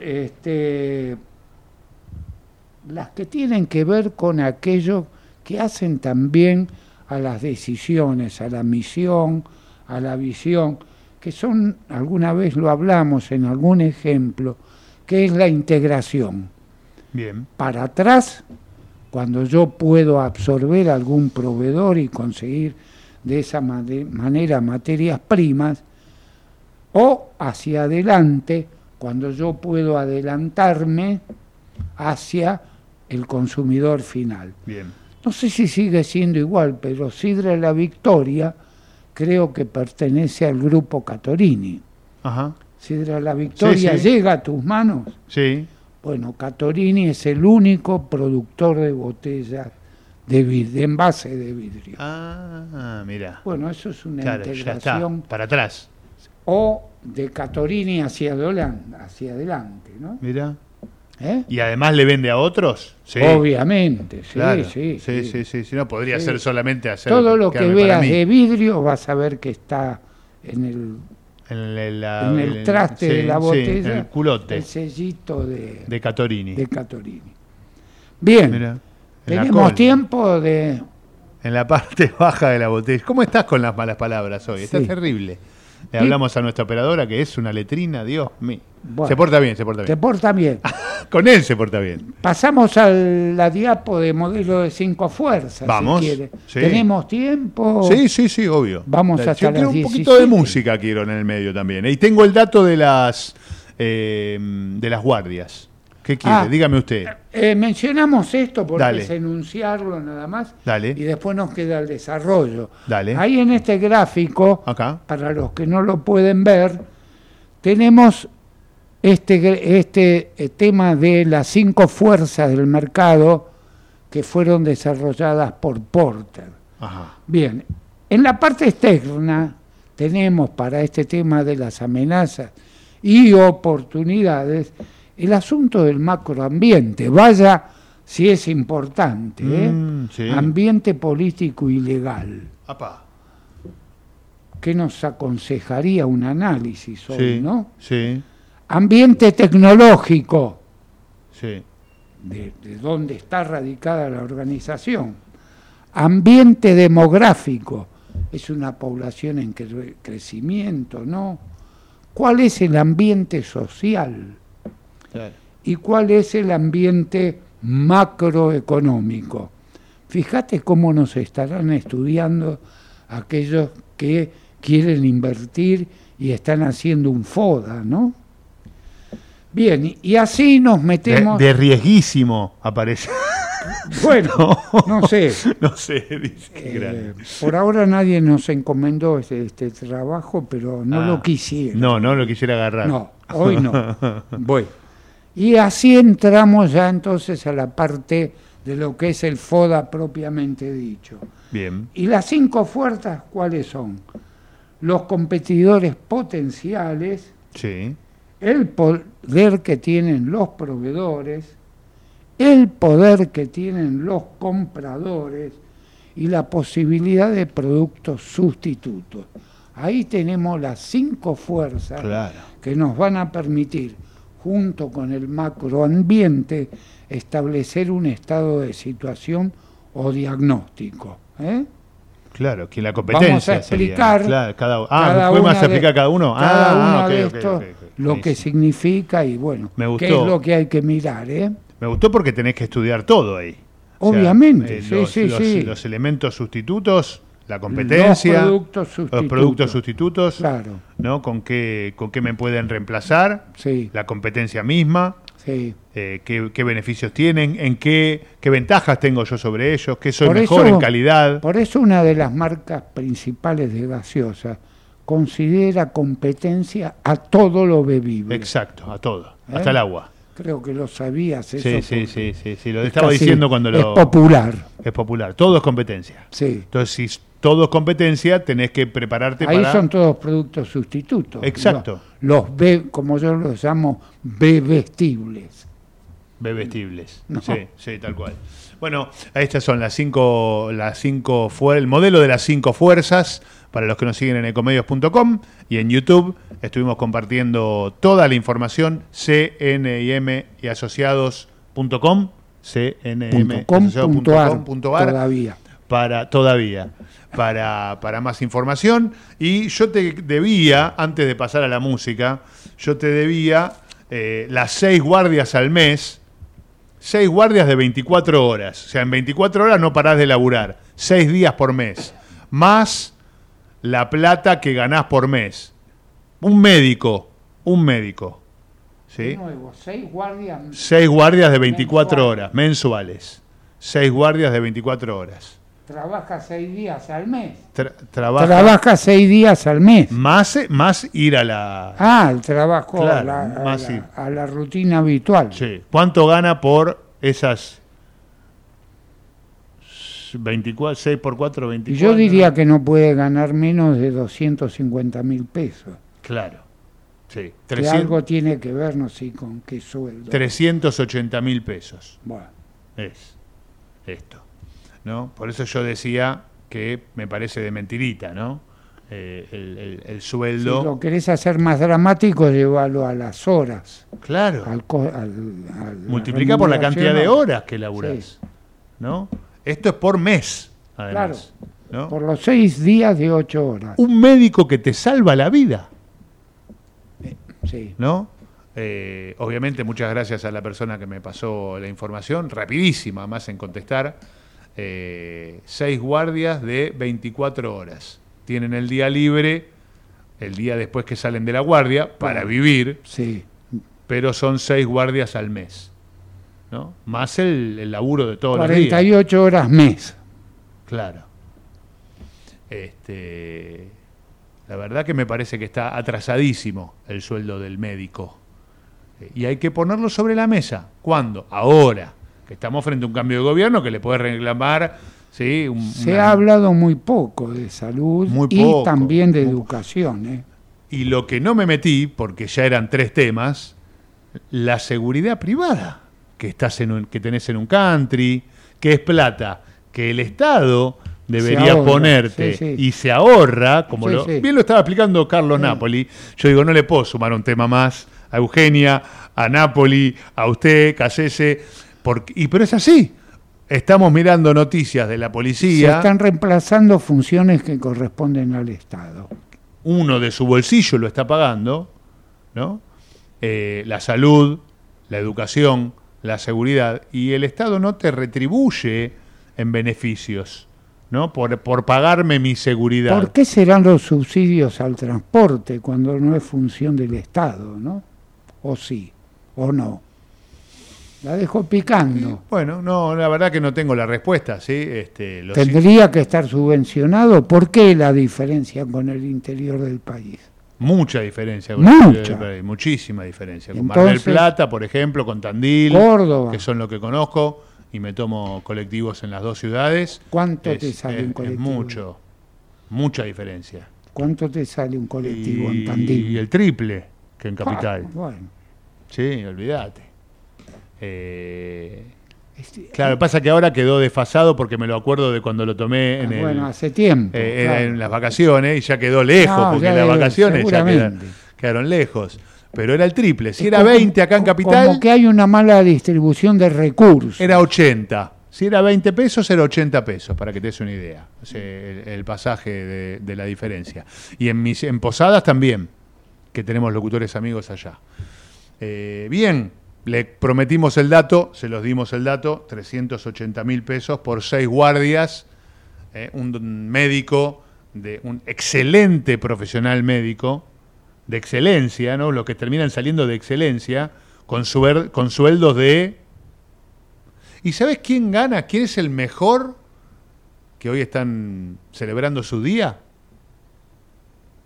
las que tienen que ver con aquello que hacen también a las decisiones, a la misión, a la visión, que son, alguna vez lo hablamos en algún ejemplo, que es la integración. Bien. Para atrás, cuando yo puedo absorber algún proveedor y conseguir de esa manera materias primas, o hacia adelante, cuando yo puedo adelantarme hacia el consumidor final. Bien. No sé si sigue siendo igual, pero Sidra La Victoria creo que pertenece al grupo Catorini. Ajá. Sidra La Victoria, sí, sí, llega a tus manos. Sí. Bueno, Catorini es el único productor de botellas de envase de vidrio. Ah, mira. Bueno, eso es una, claro, integración. Para atrás. O de Catorini hacia adelante, ¿no? Mira. ¿Y además le vende a otros? Sí. Obviamente, sí, claro, sí, sí, sí, sí, sí. Si no, podría, sí, ser solamente hacer... Todo lo que veas de vidrio vas a ver que está en el traste, sí, de la botella, sí, en el culote, el sellito de Catorini. De Catorini. Bien, mirá, tenemos tiempo de... En la parte baja de la botella. ¿Cómo estás con las malas palabras hoy? Sí. Está terrible. Le hablamos a nuestra operadora, que es una letrina, Dios mío. Bueno, se porta bien. Se porta bien. Con él se porta bien. Pasamos a la diapo de modelo de 5 fuerzas. Vamos. Si quiere. Sí. ¿Tenemos tiempo? Sí, sí, sí, obvio. Vamos hasta las 17. Un poquito de música quiero en el medio también. Y tengo el dato de las guardias. ¿Qué quiere? Dígame usted. Mencionamos esto porque es enunciarlo nada más. Dale. Y después nos queda el desarrollo. Dale. Ahí en este gráfico, acá, para los que no lo pueden ver, tenemos este tema de las 5 fuerzas del mercado que fueron desarrolladas por Porter. Ajá. Bien, en la parte externa tenemos para este tema de las amenazas y oportunidades el asunto del macroambiente, vaya si es importante, sí. Ambiente político y legal. Apá. ¿Qué nos aconsejaría un análisis hoy, sí, no? Sí. Ambiente tecnológico, sí, de donde está radicada la organización. Ambiente demográfico, es una población en crecimiento, ¿no? ¿Cuál es el ambiente social? ¿Y cuál es el ambiente macroeconómico? Fíjate cómo nos estarán estudiando aquellos que quieren invertir y están haciendo un FODA, ¿no? Bien, y así nos metemos... De riesguísimo aparece. Bueno, no sé. Dice, por ahora nadie nos encomendó este trabajo, pero no lo quisiera. No lo quisiera agarrar. No, hoy no. Voy. Y así entramos ya entonces a la parte de lo que es el FODA propiamente dicho. Bien. ¿Y las cinco fuerzas cuáles son? Los competidores potenciales, sí, el poder que tienen los proveedores, el poder que tienen los compradores y la posibilidad de productos sustitutos. Ahí tenemos las cinco fuerzas, claro, que nos van a permitir, junto con el macroambiente, establecer un estado de situación o diagnóstico. Claro, que la competencia. Vamos a explicar sería, claro, cada uno de estos, lo que significa y bueno, qué es lo que hay que mirar. Me gustó porque tenés que estudiar todo ahí. Obviamente, los elementos sustitutos, la competencia, los productos sustitutos, claro, ¿no? Con qué me pueden reemplazar, sí, la competencia misma, sí, qué beneficios tienen, en qué ventajas tengo yo sobre ellos, qué soy mejor en calidad. Por eso una de las marcas principales de gaseosa considera competencia a todo lo bebible. Exacto, a todo, hasta el agua. Creo que lo sabías. Eso sí, lo estaba diciendo cuando lo... Es popular. Es popular, todo es competencia. Sí. Entonces, si todo es competencia, tenés que prepararte para... Ahí son todos productos sustitutos. Exacto. Los como yo los llamo, bebestibles. Bebestibles, no. sí, tal cual. Bueno, estas son el modelo de las cinco fuerzas. Para los que nos siguen en ecomedios.com y en YouTube, estuvimos compartiendo toda la información, cnim y asociados.com, cnim.com.ar, para más información. Y yo te debía, antes de pasar a la música, las 6 guardias al mes, 6 guardias de 24 horas. O sea, en 24 horas no parás de laburar, 6 días por mes, más la plata que ganás por mes. Un médico. ¿Sí? Nuevo, 6 guardias. 6 guardias de 24 horas, mensuales. 6 guardias de 24 horas. Trabaja 6 días al mes. Trabaja 6 días al mes. Más ir a la... al trabajo, claro, a la rutina habitual. Sí. ¿Cuánto gana por esas... 24, 6 por 4, 24. Yo diría que no puede ganar menos de 250.000 pesos. Claro, sí. 300, que algo tiene que ver, no sé con qué sueldo. 380.000 pesos. Bueno. Es esto, ¿no? Por eso yo decía que me parece de mentirita, ¿no? El sueldo. Si lo querés hacer más dramático, llévalo a las horas. Claro. Multiplica por la cantidad de horas que laburás, sí, ¿no? Esto es por mes, además. Claro, ¿no? Por los 6 días de 8 horas. Un médico que te salva la vida. Sí. ¿No? Obviamente, muchas gracias a la persona que me pasó la información, rapidísima más en contestar. 6 guardias de 24 horas. Tienen el día libre, el día después que salen de la guardia, para vivir, sí, pero son 6 guardias al mes, ¿no? Más el laburo de todos los días. 48 horas mes. Claro. La verdad que me parece que está atrasadísimo el sueldo del médico. Y hay que ponerlo sobre la mesa. ¿Cuándo? Ahora, que estamos frente a un cambio de gobierno que le puede reclamar, ¿sí? Se ha hablado muy poco de salud y también de educación. Y lo que no me metí, porque ya eran 3 temas, la seguridad privada. Que tenés en un country, que es plata que el Estado debería ponerte, sí, sí, y se ahorra, como bien lo estaba explicando Carlos Napoli. Yo digo, no le puedo sumar un tema más a Eugenia, a Napoli, a usted, Cassese, pero es así. Estamos mirando noticias de la policía. Se están reemplazando funciones que corresponden al Estado. Uno de su bolsillo lo está pagando, ¿no? La salud, la educación, la seguridad, y el Estado no te retribuye en beneficios, ¿no? Por pagarme mi seguridad. ¿Por qué serán los subsidios al transporte cuando no es función del Estado, ¿no? O sí, o no. La dejo picando. Bueno, no, la verdad que no tengo la respuesta, ¿sí? ¿Tendría que estar subvencionado? ¿Por qué la diferencia con el interior del país? Mucha diferencia. Muchísima diferencia. Con Mar del Plata, por ejemplo, con Tandil, Córdoba, que son lo que conozco, y me tomo colectivos en las dos ciudades. ¿Cuánto te sale un colectivo? Es mucho, mucha diferencia. ¿Cuánto te sale un colectivo en Tandil? Y el triple que en Capital. Bueno. Sí, olvídate. Claro, pasa que ahora quedó desfasado porque me lo acuerdo de cuando lo tomé en hace tiempo, claro, en las vacaciones, y ya quedó lejos, porque las vacaciones ya quedaron lejos, pero era el triple, si era 20 acá en Capital. Como que hay una mala distribución de recursos. Era 80, si era 20 pesos era 80 pesos, para que te des una idea, o sea, el pasaje de la diferencia. Y en Posadas también, que tenemos locutores amigos allá. Bien. Le prometimos el dato, se los dimos el dato, 380.000 pesos por 6 guardias, un médico, un excelente profesional médico, de excelencia, ¿no? Los que terminan saliendo de excelencia, con sueldos de... ¿Y sabés quién gana? ¿Quién es el mejor? Que hoy están celebrando su día.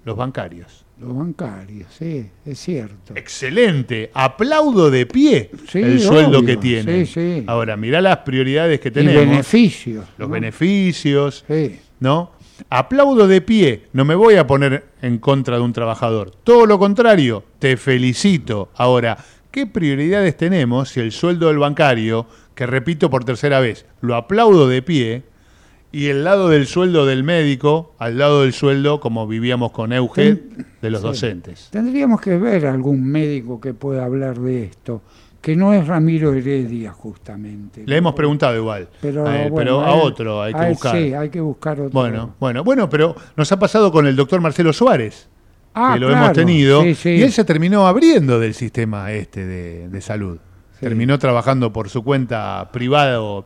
Los bancarios. Los bancarios, sí, es cierto. Excelente, aplaudo de pie, sí, el sueldo, obvio, que tiene. Sí, sí. Ahora, mirá las prioridades que tenemos. Los beneficios. Los beneficios, sí, ¿no? Aplaudo de pie, no me voy a poner en contra de un trabajador. Todo lo contrario, te felicito. Ahora, ¿qué prioridades tenemos si el sueldo del bancario, que repito por tercera vez, lo aplaudo de pie... Y el lado del sueldo del médico, al lado del sueldo, como vivíamos con Euge, de los docentes. Tendríamos que ver algún médico que pueda hablar de esto, que no es Ramiro Heredia, justamente. Le hemos preguntado igual, pero a otro hay que buscar. Sí, hay que buscar otro. Bueno, pero nos ha pasado con el doctor Marcelo Suárez, que lo hemos tenido, sí. Y él se terminó abriendo del sistema de salud. Sí. Terminó trabajando por su cuenta privado.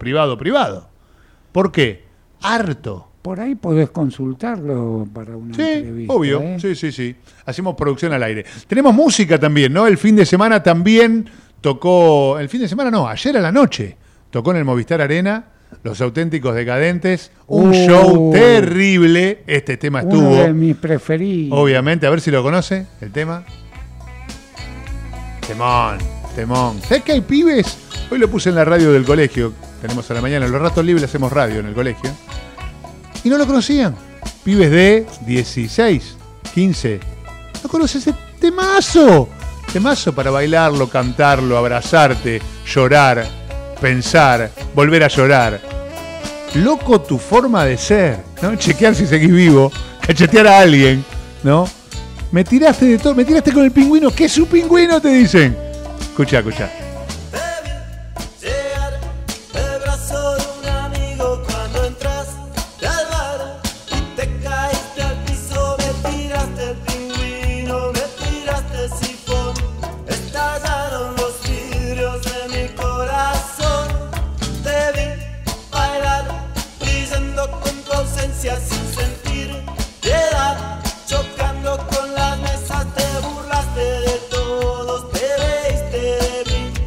¿Por qué? Harto. Por ahí podés consultarlo para una entrevista. Obvio. Sí. Hacemos producción al aire. Tenemos música también, ¿no? El fin de semana también tocó... El fin de semana no, ayer a la noche tocó en el Movistar Arena Los Auténticos Decadentes. Un show terrible. Este tema estuvo... Uno de mis preferidos. Obviamente, a ver si lo conoce, el tema. Temón. ¿Sabés que hay pibes? Hoy lo puse en la radio del colegio. Tenemos a la mañana, los ratos libres hacemos radio en el colegio. Y no lo conocían. Pibes de 16, 15. ¿No conoces ese temazo? Temazo para bailarlo, cantarlo, abrazarte, llorar, pensar, volver a llorar. Loco tu forma de ser, ¿no? Chequear si seguís vivo, cachetear a alguien, ¿no? Me tiraste de todo, me tiraste con el pingüino. ¿Qué es un pingüino? Te dicen. Escuchá. Chocando con las mesas te burlaste de todos, te reíste de mí.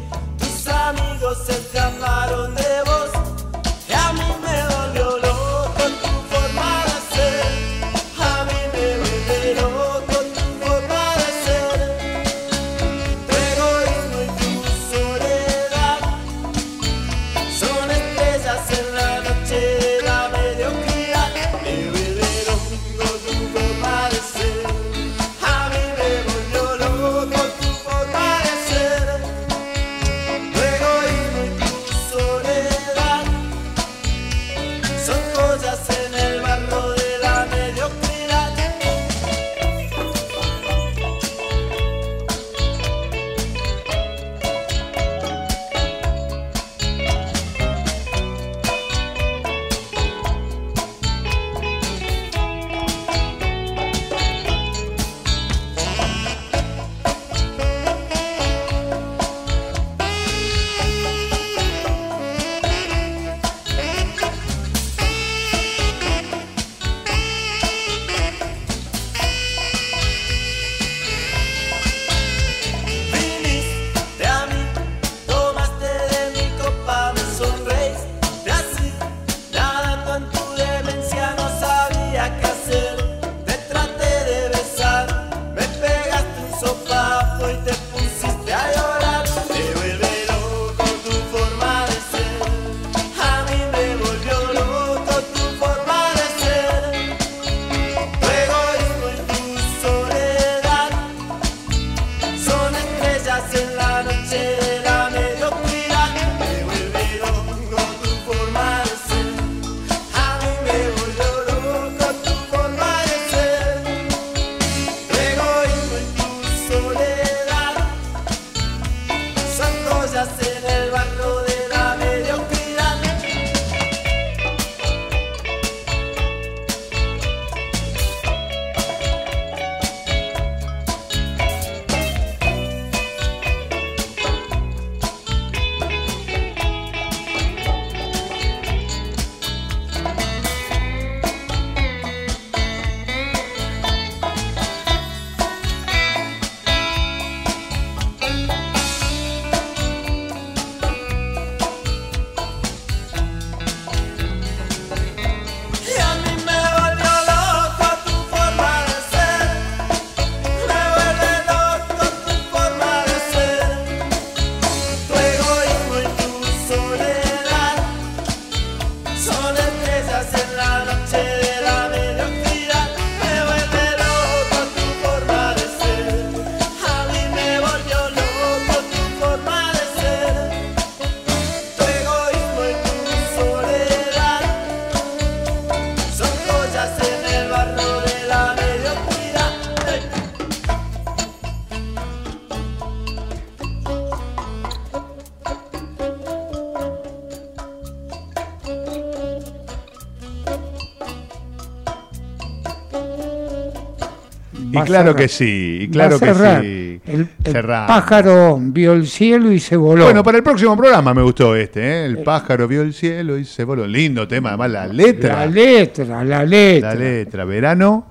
Y claro que sí, y claro que sí. El pájaro vio el cielo y se voló. Bueno, para el próximo programa me gustó este, ¿eh? El pájaro vio el cielo y se voló. Lindo tema, además la letra. La letra, la letra. La letra, verano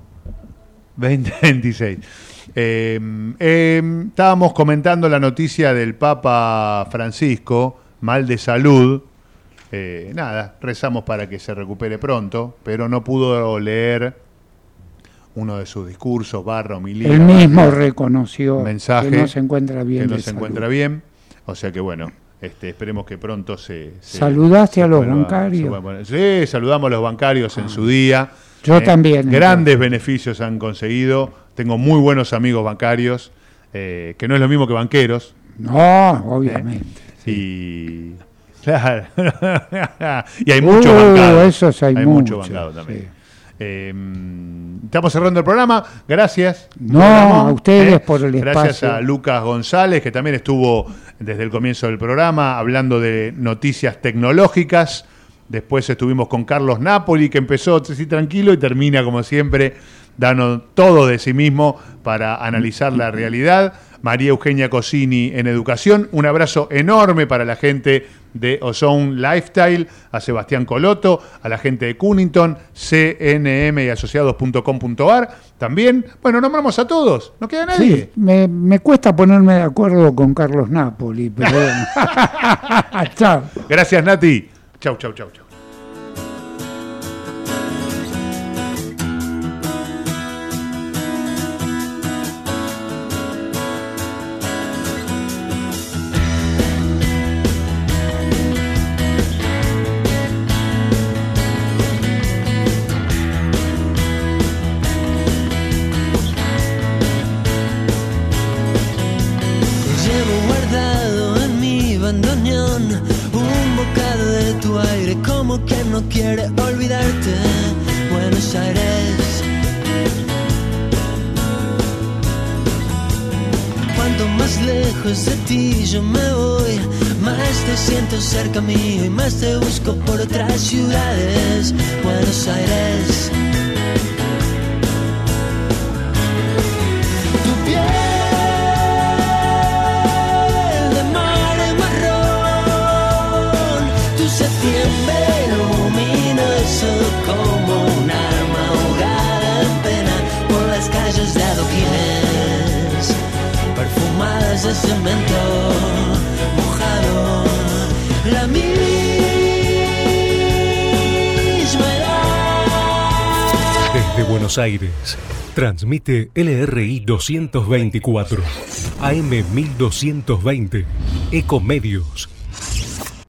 2026. Estábamos comentando la noticia del Papa Francisco, mal de salud. Nada, rezamos para que se recupere pronto, pero no pudo leer uno de sus discursos, homilía. Él mismo reconoció mensaje, que no se encuentra bien. Que no se encuentra bien, o sea que bueno, esperemos que pronto se ¿Saludaste a los bancarios? Sí, saludamos a los bancarios en su día. Yo también. Grandes beneficios han conseguido, tengo muy buenos amigos bancarios, que no es lo mismo que banqueros. No, obviamente. Sí. Y... Claro. Y hay mucho bancado. Esos hay mucho bancado también. Sí. Estamos cerrando el programa. Gracias. No, a ustedes por el espacio. Gracias a Lucas González, que también estuvo desde el comienzo del programa hablando de noticias tecnológicas. Después estuvimos con Carlos Napoli, que empezó así tranquilo y termina, como siempre, dando todo de sí mismo para analizar la realidad. María Eugenia Cosini en Educación. Un abrazo enorme para la gente de Ozone Lifestyle, a Sebastián Coloto, a la gente de Cunnington, CNM y asociados.com.ar. También, bueno, nombramos a todos, no queda nadie. Sí, me cuesta ponerme de acuerdo con Carlos Napoli, pero bueno. Chao. Gracias, Nati. Chau. Cerca mío y más te busco por otras ciudades, Buenos Aires. Tu piel de mar y marrón, tu septiembre luminoso como un arma ahogada en pena por las calles de adoquines, perfumadas de cemento. La misma edad. Desde Buenos Aires, transmite LRI 224, AM 1220, Ecomedios.